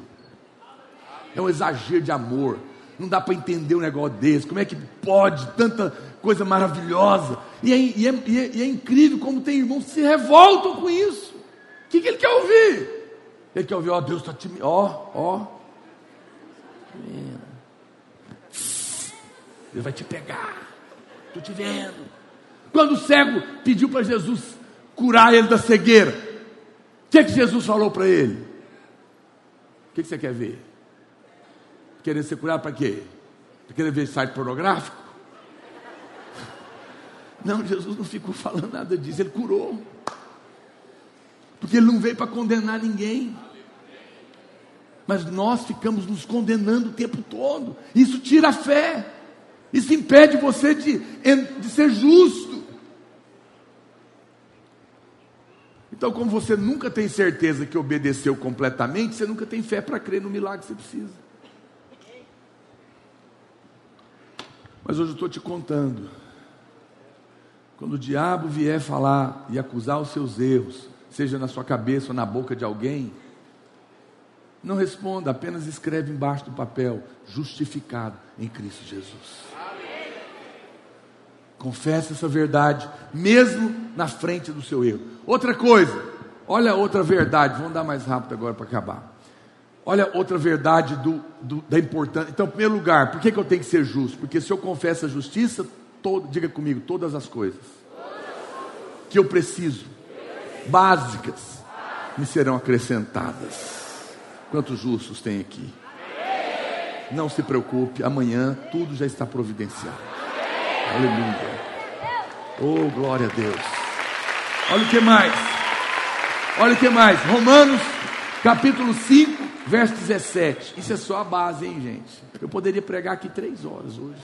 É um exagero de amor. Não dá para entender um negócio desse. Como é que pode? Tanta coisa maravilhosa. E é incrível como tem irmãos que se revoltam com isso. O que ele quer ouvir? Ele quer ouvir, ó, Deus está te... ó. Ele vai te pegar. Estou te vendo. Quando o cego pediu para Jesus curar ele da cegueira, o que é que Jesus falou para ele? O que é que você quer ver? Querendo ser curado para quê? Para querer ver site pornográfico? Não, Jesus não ficou falando nada disso. Ele curou. Porque ele não veio para condenar ninguém. Mas nós ficamos nos condenando o tempo todo. Isso tira a fé. Isso impede você de ser justo. Então, como você nunca tem certeza que obedeceu completamente, você nunca tem fé para crer no milagre que você precisa. Mas hoje eu estou te contando. Quando o diabo vier falar e acusar os seus erros, seja na sua cabeça ou na boca de alguém, não responda, apenas escreve embaixo do papel: justificado em Cristo Jesus. Amém. Confesse essa verdade, mesmo na frente do seu erro. Outra coisa, olha outra verdade, vamos dar mais rápido agora para acabar. Olha outra verdade da importância. Então, em primeiro lugar, por que eu tenho que ser justo? Porque se eu confesso a justiça, diga comigo, todas as coisas que eu preciso, básicas, me serão acrescentadas. Quantos justos tem aqui? Não se preocupe, amanhã tudo já está providenciado. Aleluia. Oh, glória a Deus. Olha o que mais. Romanos capítulo 5, verso 17. Isso é só a base, hein, gente? Eu poderia pregar aqui 3 horas hoje,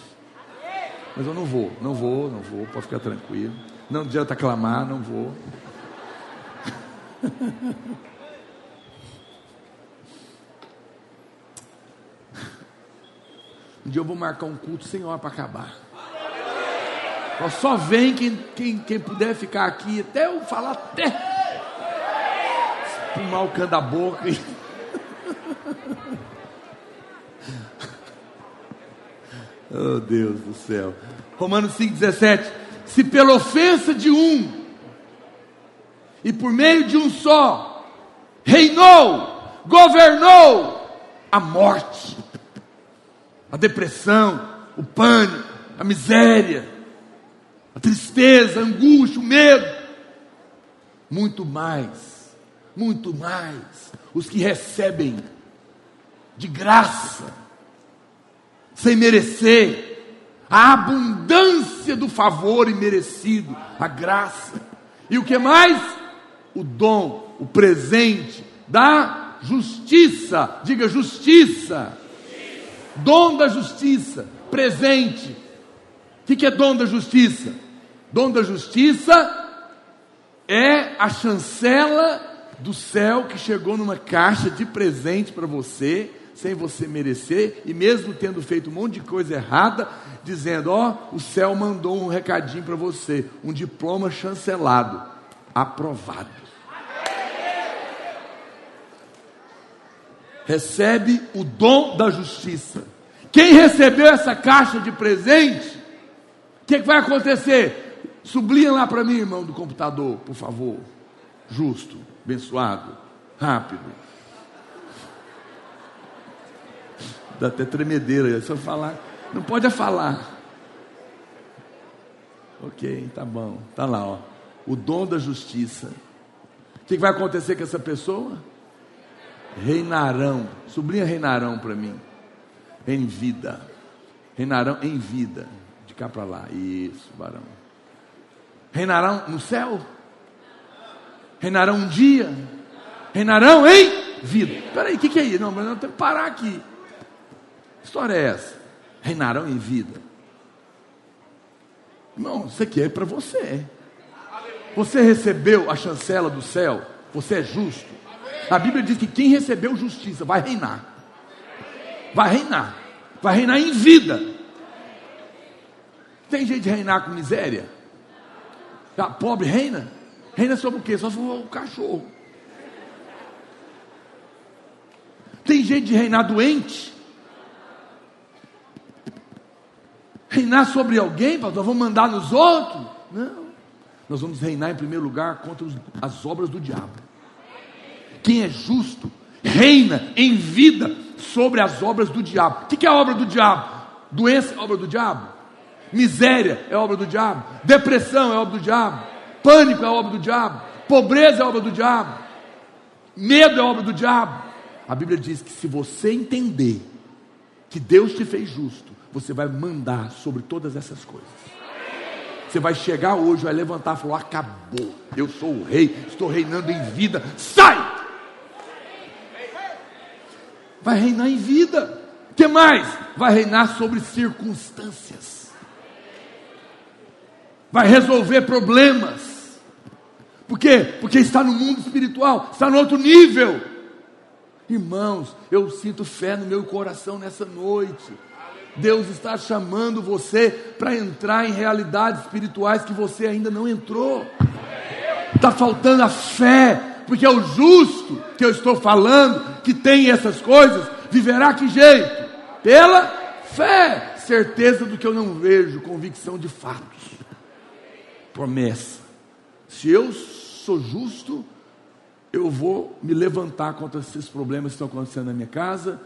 mas eu não vou, pode ficar tranquilo. Não adianta clamar, não vou. Um dia eu vou marcar um culto sem hora para acabar. Só vem quem puder ficar aqui até eu falar, até espumar o cano da boca. Oh, Deus do céu. Romanos 5,17: se pela ofensa de um e por meio de um só reinou, governou a morte, a depressão, o pânico, a miséria, a tristeza, a angústia, o medo, muito mais, os que recebem de graça, sem merecer, a abundância do favor imerecido, a graça, e o que mais? O dom, o presente da justiça. Diga justiça. Dom da justiça. Presente. O que é dom da justiça? Dom da justiça é a chancela do céu que chegou numa caixa de presente para você, sem você merecer, e mesmo tendo feito um monte de coisa errada, dizendo: o céu mandou um recadinho para você, um diploma chancelado, aprovado. Recebe o dom da justiça. Quem recebeu essa caixa de presente, o que vai acontecer? Sublinha lá para mim, irmão do computador, por favor. Justo, abençoado, rápido. Dá até tremedeira, se eu falar, não pode falar. Ok, tá bom, tá lá, ó. O dom da justiça. O que vai acontecer com essa pessoa? Reinarão. Sublinha reinarão para mim. em vida. Reinarão em vida. De cá para lá. Isso, barão. Reinarão no céu? Reinarão um dia? Reinarão em vida. Espera aí, o que é isso? Não, mas nós temos que parar aqui. Que história é essa? Reinarão em vida. Irmão, isso aqui é para você. Você recebeu a chancela do céu. Você é justo. A Bíblia diz que quem recebeu justiça vai reinar. Vai reinar. Vai reinar em vida. Tem jeito de reinar com miséria? A pobre reina? Reina sobre o quê? Só sobre o cachorro. Tem jeito de reinar doente? Reinar sobre alguém, pastor? Vamos mandar nos outros? Não. Nós vamos reinar em primeiro lugar contra as obras do diabo. Quem é justo reina em vida sobre as obras do diabo. O que é a obra do diabo? Doença é obra do diabo. Miséria é obra do diabo. Depressão é obra do diabo. Pânico é obra do diabo. Pobreza é obra do diabo. Medo é obra do diabo. A Bíblia diz que se você entender que Deus te fez justo, você vai mandar sobre todas essas coisas. Você vai chegar hoje, vai levantar e falar: acabou, eu sou o rei, estou reinando em vida. Sai! Vai reinar em vida. O que mais? Vai reinar sobre circunstâncias. Vai resolver problemas. Por quê? Porque está no mundo espiritual, está no outro nível. Irmãos, eu sinto fé no meu coração nessa noite. Deus está chamando você para entrar em realidades espirituais que você ainda não entrou. Está faltando a fé, porque é o justo que eu estou falando, que tem essas coisas, viverá que jeito? Pela fé, certeza do que eu não vejo, convicção de fatos, promessa. Se eu sou justo, eu vou me levantar contra esses problemas que estão acontecendo na minha casa,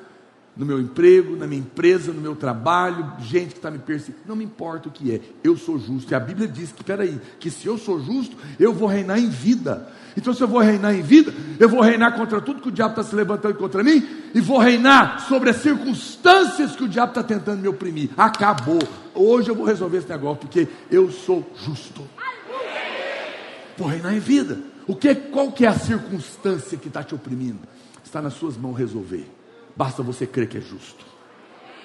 no meu emprego, na minha empresa, no meu trabalho, gente que está me perseguindo, não me importa o que é, eu sou justo. E a Bíblia diz que, peraí, que se eu sou justo, eu vou reinar em vida. Então se eu vou reinar em vida, eu vou reinar contra tudo que o diabo está se levantando contra mim, e vou reinar sobre as circunstâncias que o diabo está tentando me oprimir. Acabou, hoje eu vou resolver esse negócio, porque eu sou justo. Vou reinar em vida. Qual que é a circunstância que está te oprimindo? Está nas suas mãos resolver. Basta você crer que é justo.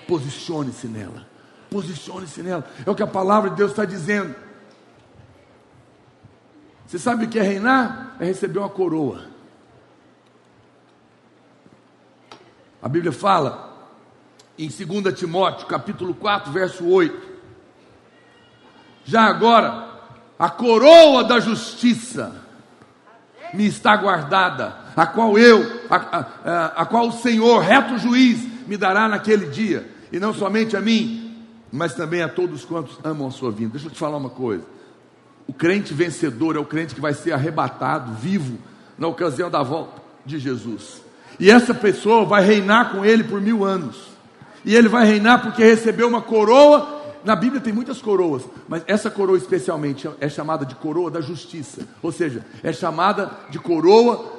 Posicione-se nela. Posicione-se nela. É o que a palavra de Deus está dizendo. Você sabe o que é reinar? É receber uma coroa. A Bíblia fala em 2 Timóteo, capítulo 4, verso 8. Já agora, a coroa da justiça me está guardada, a qual o Senhor, reto juiz, me dará naquele dia, e não somente a mim, mas também a todos quantos amam a sua vinda. Deixa eu te falar uma coisa: o crente vencedor é o crente que vai ser arrebatado, vivo, na ocasião da volta de Jesus, e essa pessoa vai reinar com ele por 1000 anos, e ele vai reinar porque recebeu uma coroa. Na Bíblia tem muitas coroas, mas essa coroa especialmente é chamada de coroa da justiça, ou seja, é chamada de coroa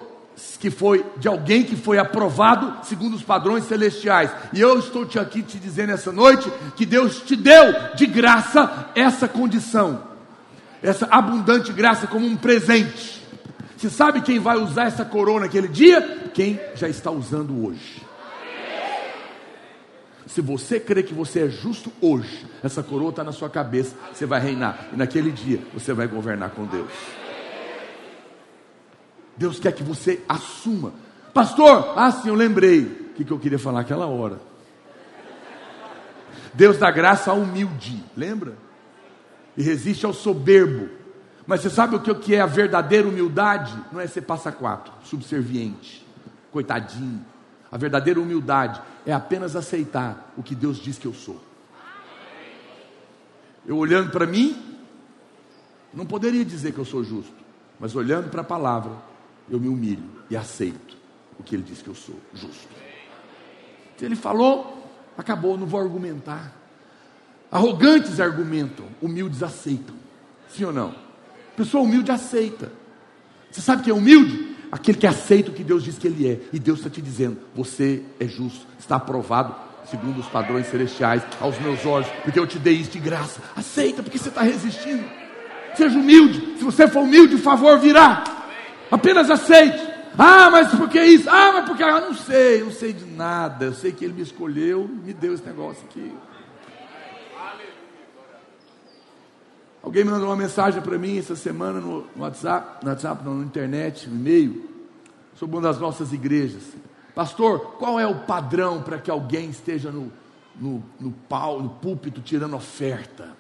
que foi de alguém que foi aprovado segundo os padrões celestiais. E eu estou aqui te dizendo essa noite que Deus te deu de graça essa condição, essa abundante graça, como um presente. Você sabe quem vai usar essa coroa naquele dia? Quem já está usando hoje. Se você crê que você é justo hoje, essa coroa está na sua cabeça, você vai reinar, e naquele dia você vai governar com Deus. Deus quer que você assuma. Pastor, sim, eu lembrei o que eu queria falar aquela hora. Deus dá graça ao humilde, lembra? E resiste ao soberbo. Mas você sabe o que é a verdadeira humildade? Não é ser passa quatro, subserviente, coitadinho. A verdadeira humildade é apenas aceitar o que Deus diz que eu sou. Eu olhando para mim, não poderia dizer que eu sou justo, mas olhando para a palavra, eu me humilho e aceito o que Ele diz que eu sou, justo. Se Ele falou, acabou, não vou argumentar. Arrogantes argumentam, humildes aceitam. Sim ou não? Pessoa humilde aceita. Você sabe quem é humilde? Aquele que aceita o que Deus diz que ele é. E Deus está te dizendo: você é justo, está aprovado, segundo os padrões celestiais, aos meus olhos, porque eu te dei isso de graça. Aceita, porque você está resistindo. Seja humilde. Se você for humilde, o favor virá. Apenas aceite. Ah, mas por que isso? Ah, mas por que? Ah, não sei de nada. Eu sei que Ele me escolheu, me deu esse negócio aqui. Alguém me mandou uma mensagem para mim essa semana no WhatsApp, não, na internet, no e-mail, sobre uma das nossas igrejas. Pastor, qual é o padrão para que alguém esteja no púlpito tirando oferta?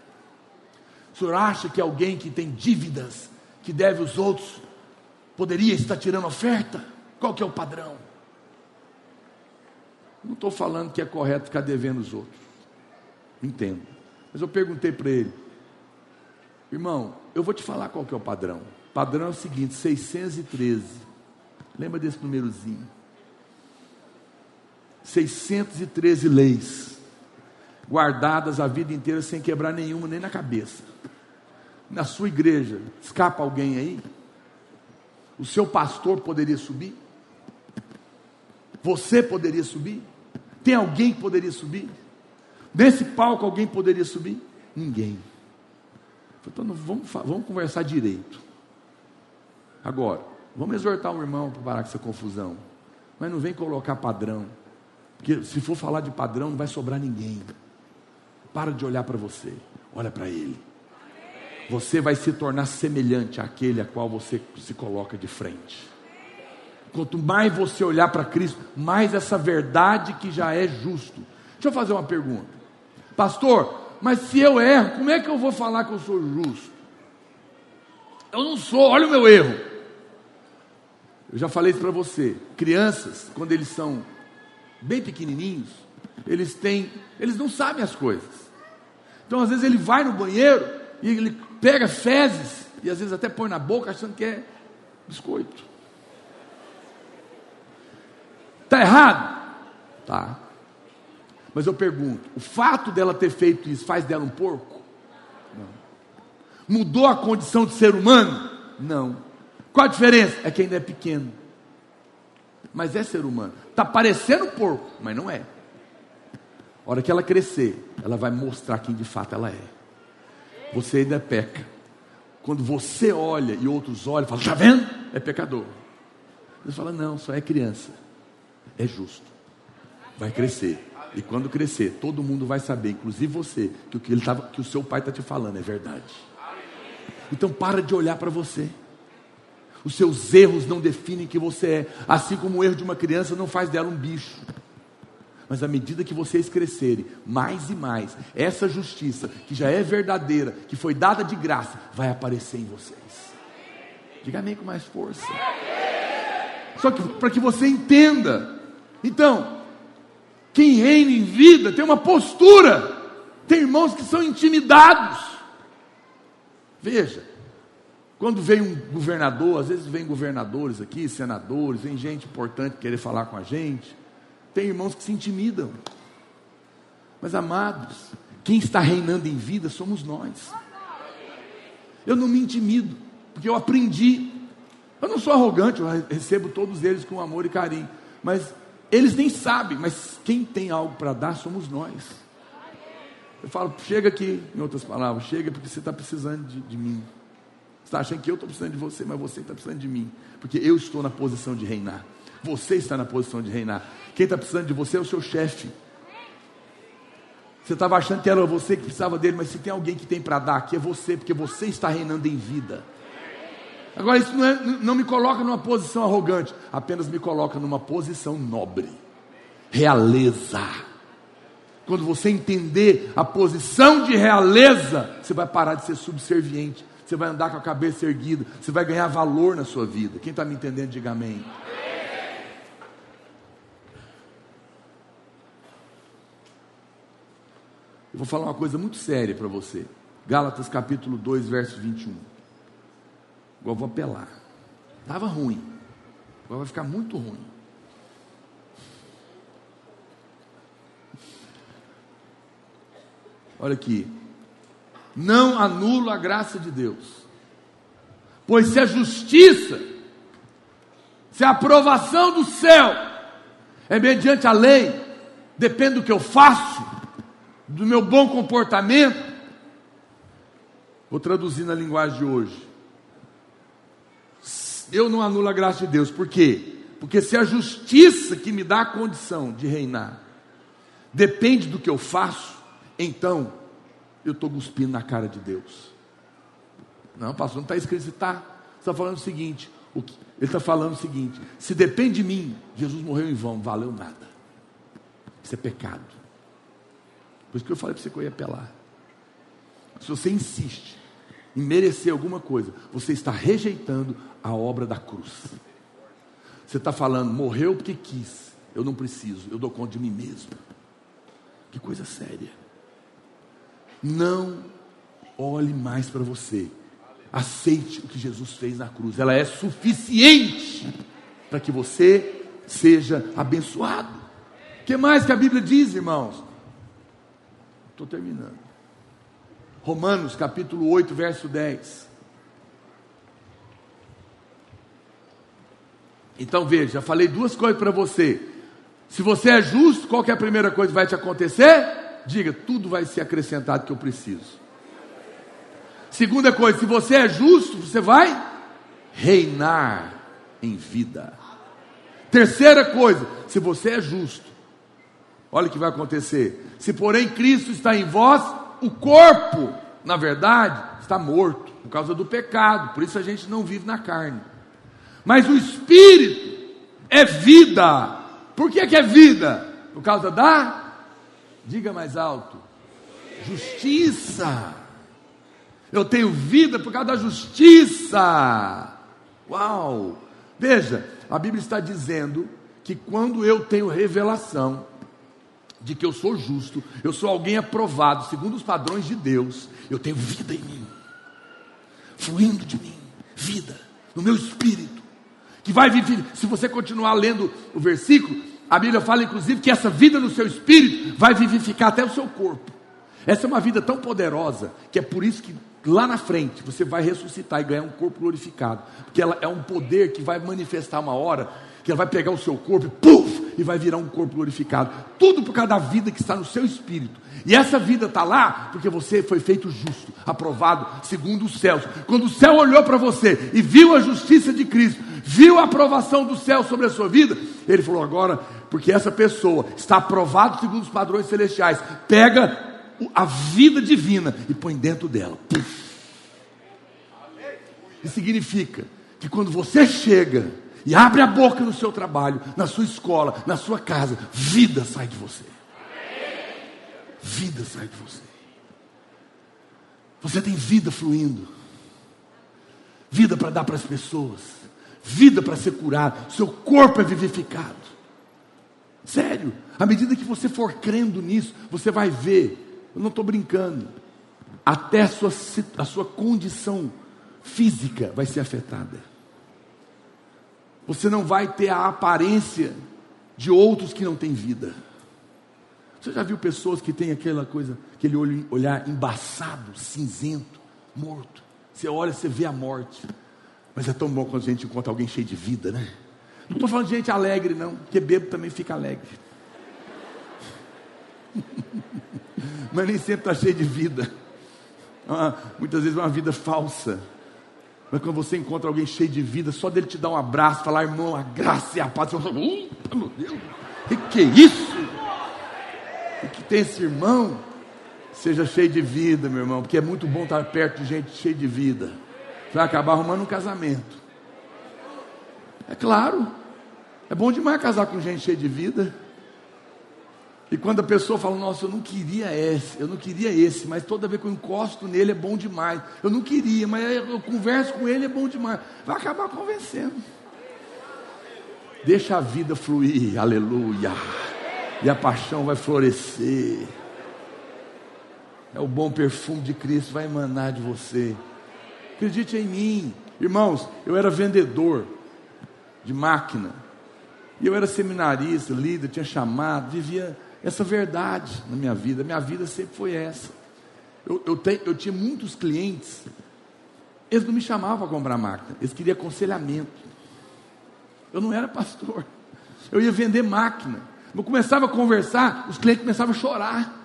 O senhor acha que alguém que tem dívidas, que deve os outros, poderia estar tirando oferta? Qual que é o padrão? Não estou falando que é correto ficar devendo os outros. Entendo. Mas eu perguntei para ele: irmão, eu vou te falar qual que é o padrão. O padrão é o seguinte, 613. Lembra desse numerozinho? 613 leis, guardadas a vida inteira sem quebrar nenhuma, nem na cabeça. Na sua igreja, escapa alguém aí? O seu pastor poderia subir? Você poderia subir? Tem alguém que poderia subir? Nesse palco alguém poderia subir? Ninguém. Então vamos conversar direito. Agora, vamos exortar um irmão para parar com essa confusão. Mas não vem colocar padrão. Porque se for falar de padrão, não vai sobrar ninguém. Para de olhar para você. Olha para ele. Você vai se tornar semelhante àquele a qual você se coloca de frente. Quanto mais você olhar para Cristo, mais essa verdade que já é justo. Deixa eu fazer uma pergunta. Pastor, mas se eu erro, como é que eu vou falar que eu sou justo? Eu não sou, olha o meu erro. Eu já falei isso para você. Crianças, quando eles são bem pequenininhos, eles não sabem as coisas. Então, às vezes, ele vai no banheiro e ele pega fezes e, às vezes, até põe na boca achando que é biscoito. Está errado? Tá. Mas eu pergunto, o fato dela ter feito isso faz dela um porco? Não. Mudou a condição de ser humano? Não. Qual a diferença? É que ainda é pequeno. Mas é ser humano. Está parecendo porco, mas não é. A hora que ela crescer, ela vai mostrar quem de fato ela é. Você ainda peca. Quando você olha e outros olham, falam, está vendo? É pecador. Você fala, não, só é criança. É justo. Vai crescer. E quando crescer, todo mundo vai saber, inclusive você, que o seu pai está te falando é verdade. Então para de olhar para você. Os seus erros não definem quem você é. Assim como o erro de uma criança não faz dela um bicho. Mas à medida que vocês crescerem, mais e mais, essa justiça, que já é verdadeira, que foi dada de graça, vai aparecer em vocês. Diga amém com mais força. Só que para que você entenda. Então, quem reina em vida tem uma postura. Tem irmãos que são intimidados. Veja, quando vem um governador, às vezes vem governadores aqui, senadores, vem gente importante querer falar com a gente. Tem irmãos que se intimidam. Mas amados, quem está reinando em vida somos nós. Eu não me intimido, porque eu aprendi. Eu não sou arrogante, eu recebo todos eles com amor e carinho. Mas eles nem sabem, mas quem tem algo para dar somos nós. Eu falo, chega aqui, em outras palavras, chega porque você está precisando de mim. Você está achando que eu estou precisando de você, mas você está precisando de mim. Porque eu estou na posição de reinar. Você está na posição de reinar. Quem está precisando de você é o seu chefe. Você estava achando que era você que precisava dele, mas se tem alguém que tem para dar aqui é você, porque você está reinando em vida. Agora, isso não me coloca numa posição arrogante, apenas me coloca numa posição nobre, realeza. Quando você entender a posição de realeza, você vai parar de ser subserviente, você vai andar com a cabeça erguida, você vai ganhar valor na sua vida. Quem está me entendendo, diga amém. Eu vou falar uma coisa muito séria para você. Gálatas capítulo 2, verso 21. Agora eu vou apelar. Estava ruim. Agora vai ficar muito ruim. Olha aqui. Não anulo a graça de Deus. Pois se a justiça, se a aprovação do céu é mediante a lei, depende do que eu faço, do meu bom comportamento. Vou traduzir na linguagem de hoje. Eu não anulo a graça de Deus. Por quê? Porque se a justiça que me dá a condição de reinar depende do que eu faço, então eu estou cuspindo na cara de Deus. Não, pastor, não está escrito. Você está falando o seguinte. Ele está falando o seguinte: se depende de mim, Jesus morreu em vão, valeu nada. Isso é pecado. Por isso que eu falei para você que eu ia apelar. Se você insiste em merecer alguma coisa, você está rejeitando a obra da cruz. Você está falando: morreu porque quis, eu não preciso, eu dou conta de mim mesmo. Que coisa séria. Não olhe mais para você. Aceite o que Jesus fez na cruz. Ela é suficiente para que você seja abençoado. O que mais que a Bíblia diz, irmãos? Estou terminando. Romanos capítulo 8, verso 10. Então veja, falei duas coisas para você. Se você é justo, qual que é a primeira coisa que vai te acontecer? Diga: tudo vai ser acrescentado que eu preciso. Segunda coisa, se você é justo, você vai reinar em vida. Terceira coisa, se você é justo, olha o que vai acontecer: se porém Cristo está em vós, o corpo, na verdade, está morto, por causa do pecado, por isso a gente não vive na carne, mas o Espírito é vida. Por que é vida? Por causa da, diga mais alto, justiça. Eu tenho vida por causa da justiça. Uau! Veja, a Bíblia está dizendo que quando eu tenho revelação de que eu sou justo, eu sou alguém aprovado segundo os padrões de Deus, eu tenho vida em mim, fluindo de mim, vida no meu espírito, que vai viver. Se você continuar lendo o versículo, a Bíblia fala inclusive que essa vida no seu espírito vai vivificar até o seu corpo. Essa é uma vida tão poderosa, que é por isso que lá na frente você vai ressuscitar e ganhar um corpo glorificado, porque ela é um poder que vai manifestar uma hora, que ela vai pegar o seu corpo, puff, e vai virar um corpo glorificado, tudo por causa da vida que está no seu espírito. E essa vida está lá porque você foi feito justo, aprovado segundo os céus. Quando o céu olhou para você e viu a justiça de Cristo, viu a aprovação do céu sobre a sua vida, ele falou: agora, porque essa pessoa está aprovada segundo os padrões celestiais, pega a vida divina e põe dentro dela. Puff. Isso significa que quando você chega e abre a boca no seu trabalho, na sua escola, na sua casa, vida sai de você. Vida sai de você. Você tem vida fluindo. Vida para dar para as pessoas. Vida para ser curado. Seu corpo é vivificado. Sério. À medida que você for crendo nisso, você vai ver. Eu não estou brincando. Até a sua condição física vai ser afetada. Você não vai ter a aparência de outros que não têm vida. Você já viu pessoas que têm aquela coisa, aquele olhar embaçado, cinzento, morto? Você olha, você vê a morte. Mas é tão bom quando a gente encontra alguém cheio de vida, né? Não estou falando de gente alegre, não, porque bêbado também fica alegre. Mas nem sempre está cheio de vida. Muitas vezes é uma vida falsa. Mas quando você encontra alguém cheio de vida, só dele te dar um abraço, falar: irmão, a graça e a paz, você fala: meu Deus, que é isso? O que tem esse irmão? Seja cheio de vida, meu irmão, porque é muito bom estar perto de gente cheia de vida. Você vai acabar arrumando um casamento. É claro, é bom demais casar com gente cheia de vida. E quando a pessoa fala: nossa, eu não queria esse, mas toda vez que eu encosto nele é bom demais. Eu não queria, mas eu converso com ele, é bom demais. Vai acabar convencendo. Deixa a vida fluir, aleluia. E a paixão vai florescer. É o bom perfume de Cristo, vai emanar de você. Acredite em mim. Irmãos, eu era vendedor de máquina. E eu era seminarista, líder, tinha chamado, vivia essa verdade na minha vida. Minha vida sempre foi essa. Eu tinha muitos clientes. Eles não me chamavam para comprar máquina, eles queriam aconselhamento. Eu não era pastor, eu ia vender máquina. Eu começava a conversar, os clientes começavam a chorar.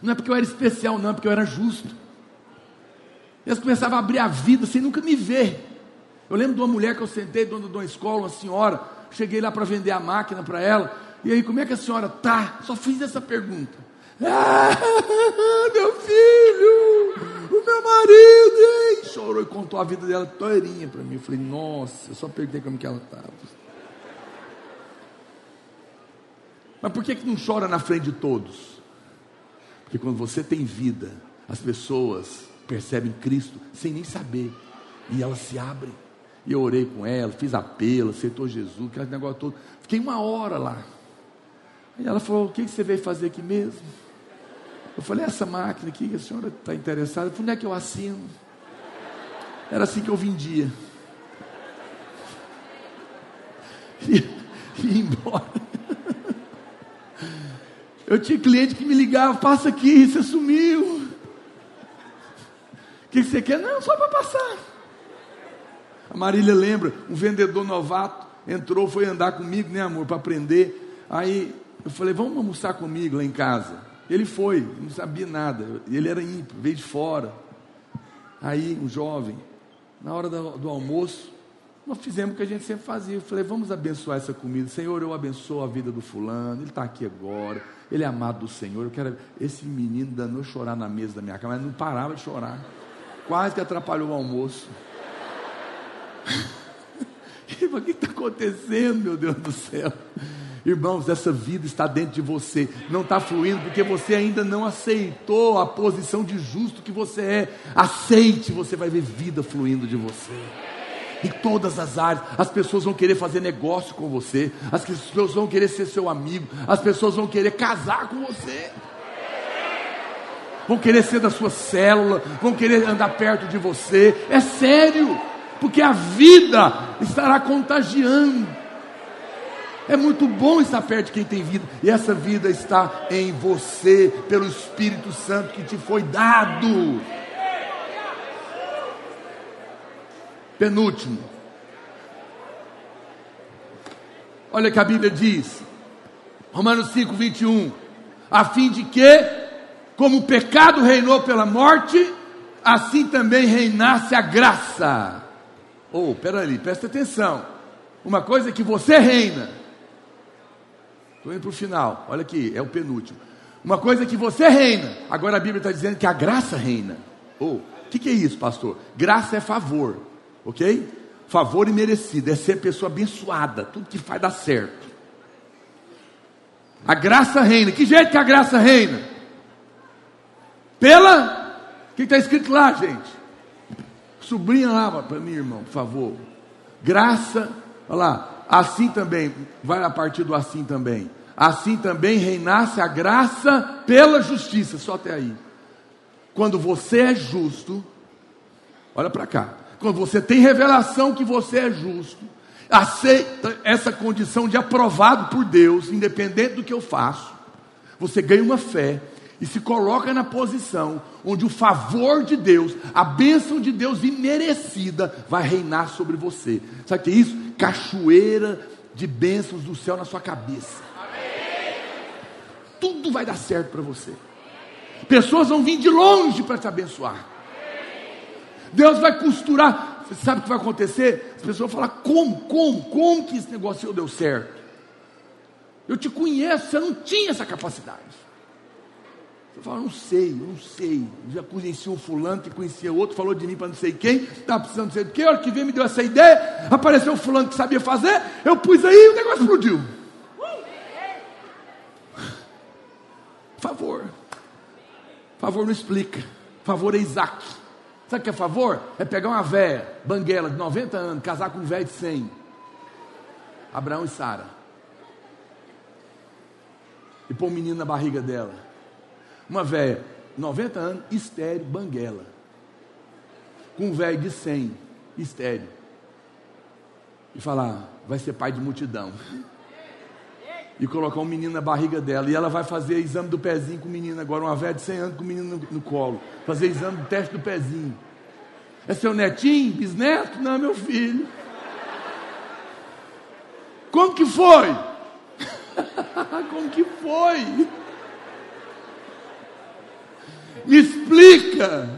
Não é porque eu era especial, não, é porque eu era justo. Eles começavam a abrir a vida sem nunca me ver. Eu lembro de uma mulher que eu sentei, dona de uma escola, uma senhora, cheguei lá para vender a máquina para ela, e aí, como é que a senhora tá? Só fiz essa pergunta. Ah, meu filho, o meu marido, hein? Chorou e contou a vida dela toirinha para mim. Eu falei, nossa, eu só perguntei como que ela estava. Mas por que que não chora na frente de todos? Porque quando você tem vida, as pessoas percebem Cristo sem nem saber, e elas se abrem. E eu orei com ela, fiz apelo, aceitou Jesus, aquele negócio todo. Fiquei uma hora lá. Aí ela falou, o que você veio fazer aqui mesmo? Eu falei, essa máquina aqui, a senhora está interessada? Falei, onde é que eu assino? Era assim que eu vendia. E ia embora. Eu tinha cliente que me ligava, passa aqui, você sumiu. O que você quer? Não, só para passar. A Marília lembra, um vendedor novato entrou, foi andar comigo, né amor, para aprender. Aí eu falei, vamos almoçar comigo lá em casa. Ele foi, não sabia nada, ele era ímpio, veio de fora. Aí um jovem, na hora do almoço, nós fizemos o que a gente sempre fazia. Eu falei, vamos abençoar essa comida. Senhor, eu abençoo a vida do fulano, ele está aqui agora, ele é amado do Senhor. Eu quero esse menino danou chorar na mesa da minha cama, mas não parava de chorar, quase que atrapalhou o almoço. O que está acontecendo, meu Deus do céu? Irmãos, essa vida está dentro de você, não está fluindo porque você ainda não aceitou a posição de justo que você é. Aceite, você vai ver vida fluindo de você em todas as áreas. As pessoas vão querer fazer negócio com você, as pessoas vão querer ser seu amigo, as pessoas vão querer casar com você, vão querer ser da sua célula, vão querer andar perto de você. É sério, porque a vida estará contagiando. É muito bom estar perto de quem tem vida, e essa vida está em você, pelo Espírito Santo que te foi dado. Penúltimo, olha que a Bíblia diz, Romanos 5:21, a fim de que, como o pecado reinou pela morte, assim também reinasse a graça. Oh, peraí, presta atenção. Uma coisa é que você reina. Estou indo para o final. Olha aqui, é o penúltimo. Uma coisa é que você reina. Agora a Bíblia está dizendo que a graça reina. Oh, o que é isso, pastor? Graça é favor, ok? Favor imerecido, é ser pessoa abençoada. Tudo que faz dá certo. A graça reina. Que jeito que a graça reina? Pela... O que está escrito lá, gente? Sublinha lá para mim, irmão, por favor. Graça, olha lá, assim também, vai a partir do assim também. Assim também reinasse a graça pela justiça, só até aí. Quando você é justo, olha para cá, quando você tem revelação que você é justo, aceita essa condição de aprovado por Deus, independente do que eu faço, você ganha uma fé, e se coloca na posição onde o favor de Deus, a bênção de Deus imerecida, vai reinar sobre você. Sabe o que é isso? Cachoeira de bênçãos do céu na sua cabeça. Amém. Tudo vai dar certo para você. Pessoas vão vir de longe para te abençoar. Amém. Deus vai costurar. Você sabe o que vai acontecer? As pessoas vão falar, como que esse negócio seu deu certo? Eu te conheço, você não tinha essa capacidade. Eu falo, não sei, já conheci um fulano que conhecia outro, falou de mim para não sei quem, estava precisando de sei do que, a hora que veio me deu essa ideia, apareceu um fulano que sabia fazer, eu pus aí e o negócio explodiu. Favor não explica, favor é Isaac. Sabe o que é favor? É pegar uma véia, banguela de 90 anos, casar com um véio de 100, Abraão e Sara, e pôr um menino na barriga dela. Uma velha, 90 anos, estéril, banguela. Com um velho de 100, estéril. E falar, vai ser pai de multidão. E colocar um menino na barriga dela. E ela vai fazer exame do pezinho com o menino agora. Uma velha de 100 anos com o menino no colo. Fazer exame do teste do pezinho. É seu netinho? Bisneto? Não, é meu filho. Como que foi? Como que foi? Me explica.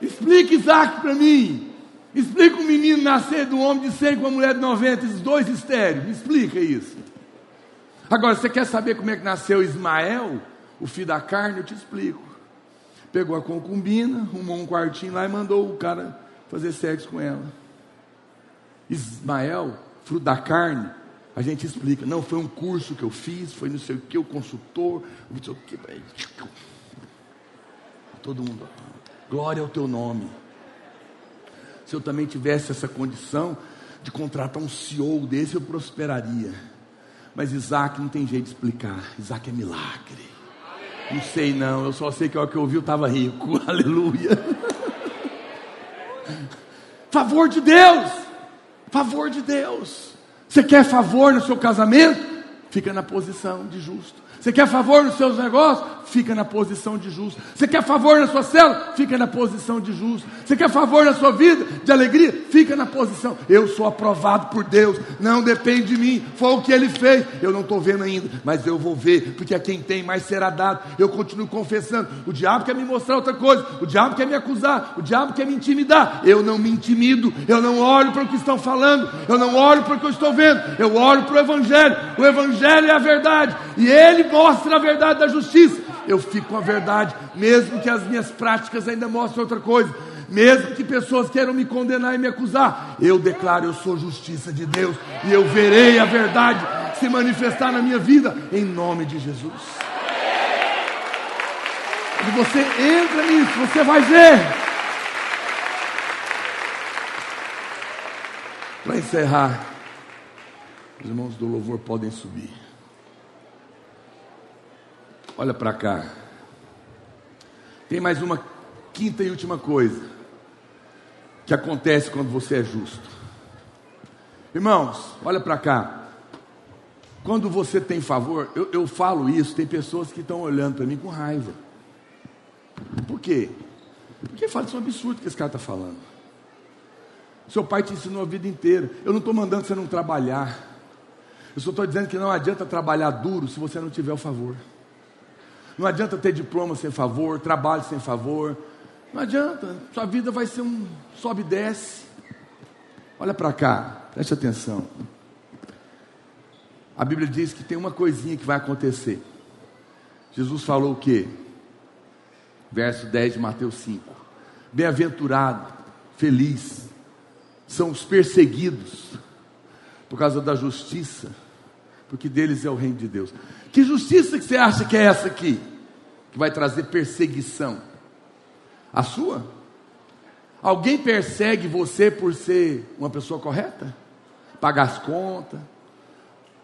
Explica Isaac para mim. Explica o menino nascer de um homem de 100 com uma mulher de 90, os dois estéreos. Me explica isso. Agora, você quer saber como é que nasceu Ismael, o filho da carne? Eu te explico. Pegou a concubina, arrumou um quartinho lá e mandou o cara fazer sexo com ela. Ismael, fruto da carne, a gente explica. Não, foi um curso que eu fiz, foi não sei o que, o consultor, não sei o que. Todo mundo, glória ao teu nome. Se eu também tivesse essa condição de contratar um CEO desse, eu prosperaria. Mas Isaac não tem jeito de explicar. Isaac é milagre. Não sei não, eu só sei que a hora que eu ouvi eu estava rico. Aleluia. Favor de Deus. Favor de Deus. Você quer favor no seu casamento? Fica na posição de justo. Você quer favor nos seus negócios? Fica na posição de justo. Você quer favor na sua célula? Fica na posição de justo. Você quer favor na sua vida de alegria? Fica na posição. Eu sou aprovado por Deus. Não depende de mim. Foi o que Ele fez. Eu não estou vendo ainda, mas eu vou ver. Porque a quem tem mais será dado. Eu continuo confessando. O diabo quer me mostrar outra coisa. O diabo quer me acusar. O diabo quer me intimidar. Eu não me intimido. Eu não olho para o que estão falando. Eu não olho para o que eu estou vendo. Eu olho para o Evangelho. O Evangelho é a verdade. E Ele mostra a verdade da justiça. Eu fico com a verdade, mesmo que as minhas práticas ainda mostrem outra coisa, mesmo que pessoas queiram me condenar e me acusar, eu declaro, eu sou justiça de Deus, e eu verei a verdade se manifestar na minha vida, em nome de Jesus. E você entra nisso, você vai ver. Para encerrar, os irmãos do louvor podem subir. Olha para cá. Tem mais uma quinta e última coisa que acontece quando você é justo. Irmãos, olha para cá. Quando você tem favor, eu falo isso, tem pessoas que estão olhando para mim com raiva. Por quê? Porque fala isso, é um absurdo que esse cara está falando. Seu pai te ensinou a vida inteira. Eu não estou mandando você não trabalhar. Eu só estou dizendo que não adianta trabalhar duro se você não tiver o favor. Não adianta ter diploma sem favor, trabalho sem favor. Não adianta, sua vida vai ser um sobe e desce. Olha para cá, preste atenção. A Bíblia diz que tem uma coisinha que vai acontecer. Jesus falou o quê? Verso 10 de Mateus 5. Bem-aventurado, feliz, são os perseguidos por causa da justiça, porque deles é o reino de Deus. Que justiça que você acha que é essa aqui? Que vai trazer perseguição? A sua? Alguém persegue você por ser uma pessoa correta? Pagar as contas,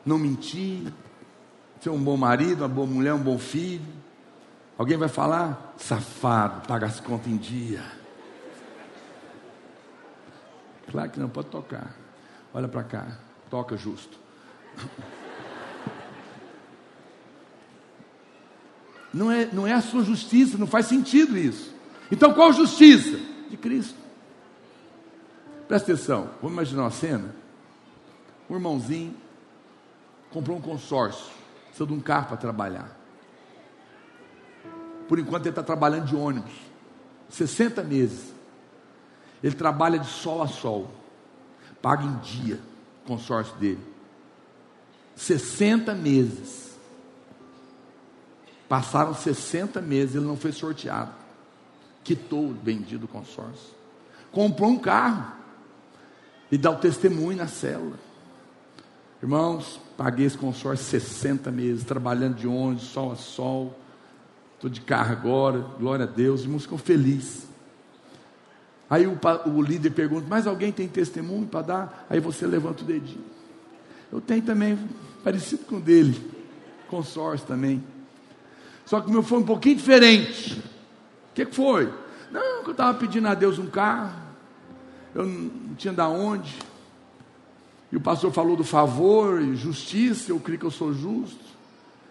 não mentir, ser um bom marido, uma boa mulher, um bom filho. Alguém vai falar? Safado, paga as contas em dia. Claro que não, pode tocar. Olha para cá, toca justo. Não é a sua justiça, não faz sentido isso. Então qual justiça? De Cristo. Presta atenção, vamos imaginar uma cena. Um irmãozinho comprou um consórcio, precisa de um carro para trabalhar. Por enquanto ele está trabalhando de ônibus, 60 meses. Ele trabalha de sol a sol, paga em dia o consórcio dele. 60 meses. Passaram 60 meses, ele não foi sorteado. Quitou o vendido do consórcio. Comprou um carro. E dá o testemunho na célula. Irmãos, paguei esse consórcio 60 meses, trabalhando de onde, sol a sol. Estou de carro agora, glória a Deus. Os irmãos ficam felizes. Aí o líder pergunta, mas alguém tem testemunho para dar? Aí você levanta o dedinho. Eu tenho também, parecido com o dele. Consórcio também. Só que o meu foi um pouquinho diferente. O que foi? Não, que eu estava pedindo a Deus um carro, eu não tinha de onde, e o pastor falou do favor e justiça, eu creio que eu sou justo.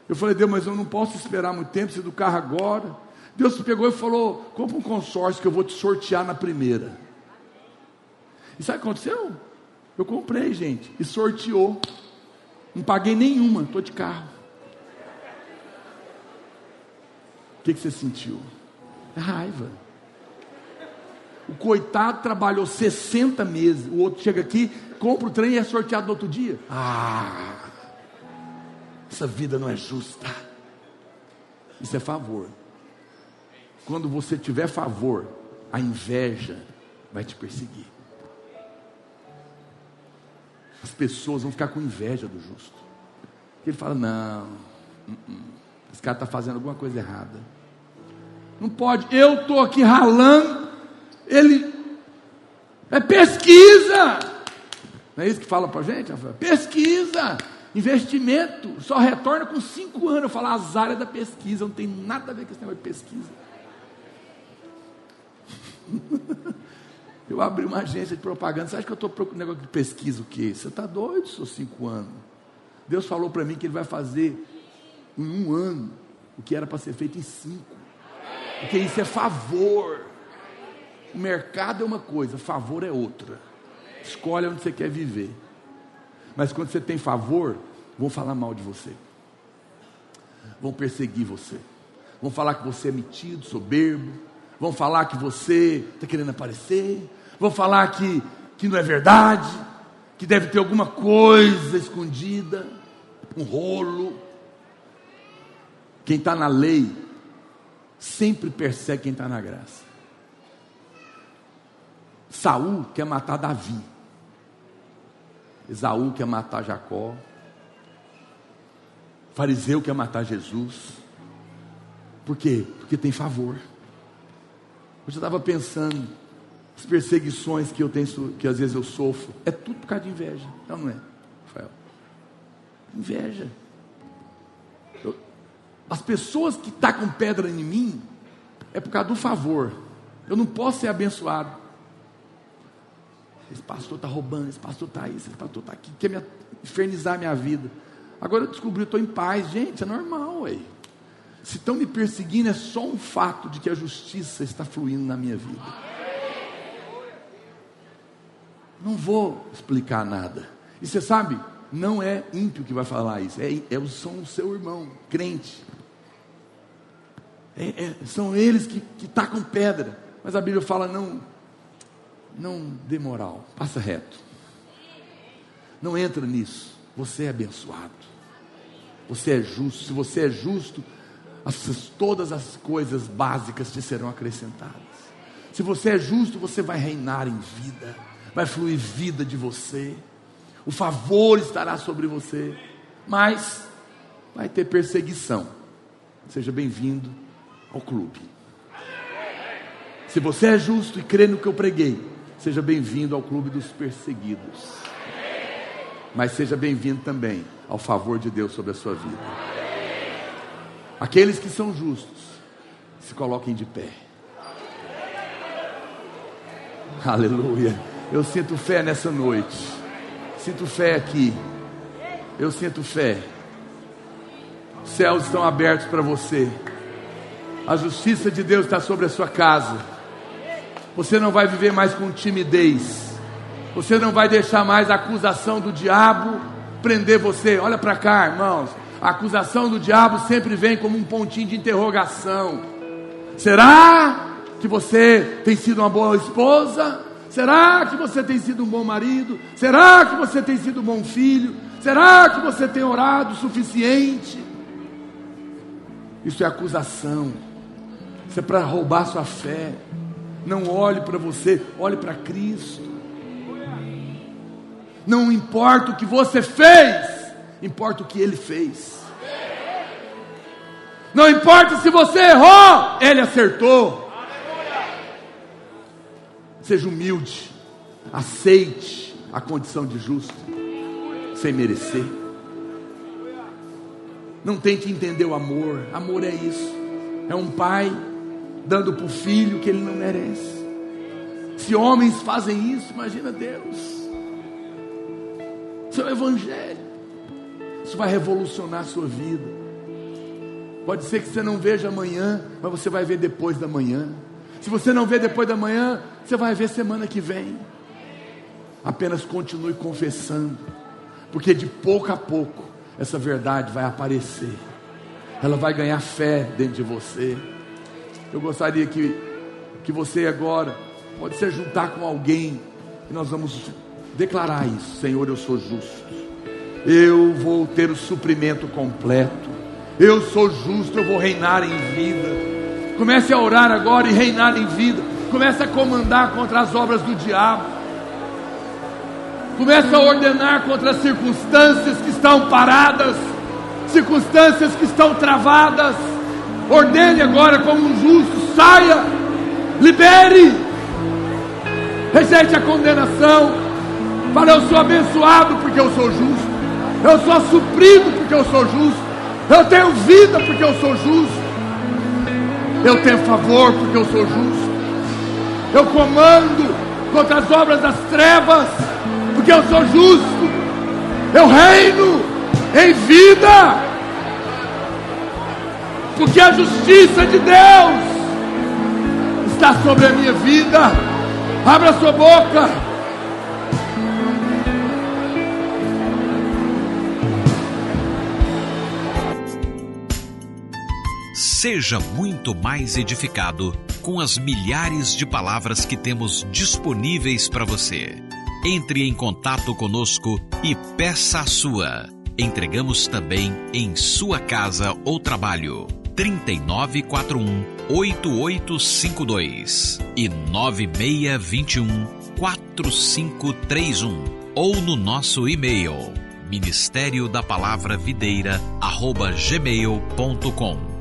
Eu falei, Deus, mas eu não posso esperar muito tempo, preciso do carro agora. Deus me pegou e falou, compra um consórcio que eu vou te sortear na primeira. E sabe o que aconteceu? Eu comprei, gente, e sorteou. Não paguei nenhuma, estou de carro. O que você sentiu? Raiva. O coitado trabalhou 60 meses. O outro chega aqui, compra o trem e é sorteado no outro dia. Ah, essa vida não é justa. Isso é favor. Quando você tiver favor, a inveja vai te perseguir. As pessoas vão ficar com inveja do justo. Ele fala, não, esse cara está fazendo alguma coisa errada. Não pode, eu estou aqui ralando, ele é pesquisa. Não é isso que fala para a gente, Rafael? Pesquisa, investimento, só retorna com 5 anos. Eu falo, azar é da pesquisa, não tem nada a ver com esse negócio de pesquisa. Eu abri uma agência de propaganda. Você acha que eu estou procurando negócio de pesquisa o quê? Você está doido, seus 5 anos. Deus falou para mim que Ele vai fazer em 1 ano o que era para ser feito em 5. Porque isso é favor. O mercado é uma coisa, favor é outra. Escolhe onde você quer viver. Mas quando você tem favor, vão falar mal de você, vão perseguir você, vão falar que você é metido, soberbo, vão falar que você está querendo aparecer, vão falar que não é verdade, que deve ter alguma coisa escondida, um rolo. Quem está na lei sempre persegue quem está na graça. Saul quer matar Davi, Esaú quer matar Jacó, fariseu quer matar Jesus. Por quê? Porque tem favor. Eu já estava pensando, as perseguições que eu tenho, que às vezes eu sofro, é tudo por causa de inveja. Então não é, Rafael? Inveja. As pessoas que tacam pedra em mim, é por causa do favor. Eu não posso ser abençoado. Esse pastor está roubando, esse pastor está isso, esse pastor está aqui, quer me infernizar a minha vida. Agora eu descobri, eu estou em paz. Gente, é normal, ué. Se estão me perseguindo, é só um fato de que a justiça está fluindo na minha vida. Não vou explicar nada. E você sabe, não é ímpio que vai falar isso, são o seu irmão, crente. São eles que tacam pedra. Mas a Bíblia fala, não dê moral, passa reto. Não entra nisso. Você é abençoado. Você é justo. Se você é justo, todas as coisas básicas te serão acrescentadas. Se você é justo, você vai reinar em vida, vai fluir vida de você, o favor estará sobre você, mas vai ter perseguição. Seja bem-vindo ao clube. Se você é justo e crê no que eu preguei, seja bem-vindo ao clube dos perseguidos, mas seja bem-vindo também ao favor de Deus sobre a sua vida. Aqueles que são justos, se coloquem de pé. Aleluia. Eu sinto fé nessa noite. Sinto fé aqui. Eu sinto fé. Os céus estão abertos para você. A justiça de Deus está sobre a sua casa. Você não vai viver mais com timidez. Você não vai deixar mais a acusação do diabo prender você. Olha para cá, irmãos. A acusação do diabo sempre vem como um pontinho de interrogação. Será que você tem sido uma boa esposa? Será que você tem sido um bom marido? Será que você tem sido um bom filho? Será que você tem orado o suficiente? Isso é acusação. Isso é para roubar sua fé. Não olhe para você, olhe para Cristo. Não importa o que você fez, importa o que Ele fez. Não importa se você errou, Ele acertou. Seja humilde, aceite a condição de justo, sem merecer. Não tente entender o amor. Amor é isso, é um pai dando para o filho que ele não merece. Se homens fazem isso, imagina Deus. Isso é o Evangelho. Isso vai revolucionar a sua vida. Pode ser que você não veja amanhã, mas você vai ver depois da manhã. Se você não vê depois da manhã, você vai ver semana que vem. Apenas continue confessando, porque de pouco a pouco essa verdade vai aparecer, ela vai ganhar fé dentro de você. Eu gostaria que você agora pode se juntar com alguém e nós vamos declarar isso: Senhor, eu sou justo, eu vou ter o suprimento completo, eu sou justo, eu vou reinar em vida. Comece a orar agora e reinar em vida. Comece a comandar contra as obras do diabo. Começa a ordenar contra as circunstâncias que estão paradas, circunstâncias que estão travadas. Ordene agora como um justo, saia, libere, rejeite a condenação. Fala: eu sou abençoado porque eu sou justo, eu sou suprido porque eu sou justo, eu tenho vida porque eu sou justo, eu tenho favor porque eu sou justo, eu comando contra as obras das trevas porque eu sou justo, eu reino em vida, porque a justiça de Deus está sobre a minha vida. Abra sua boca, seja muito mais edificado com as milhares de palavras que temos disponíveis para você. Entre em contato conosco e peça a sua. Entregamos também em sua casa ou trabalho. 3941-8852 e 9621-4531. Ou no nosso e-mail, ministério da palavra videira@gmail.com.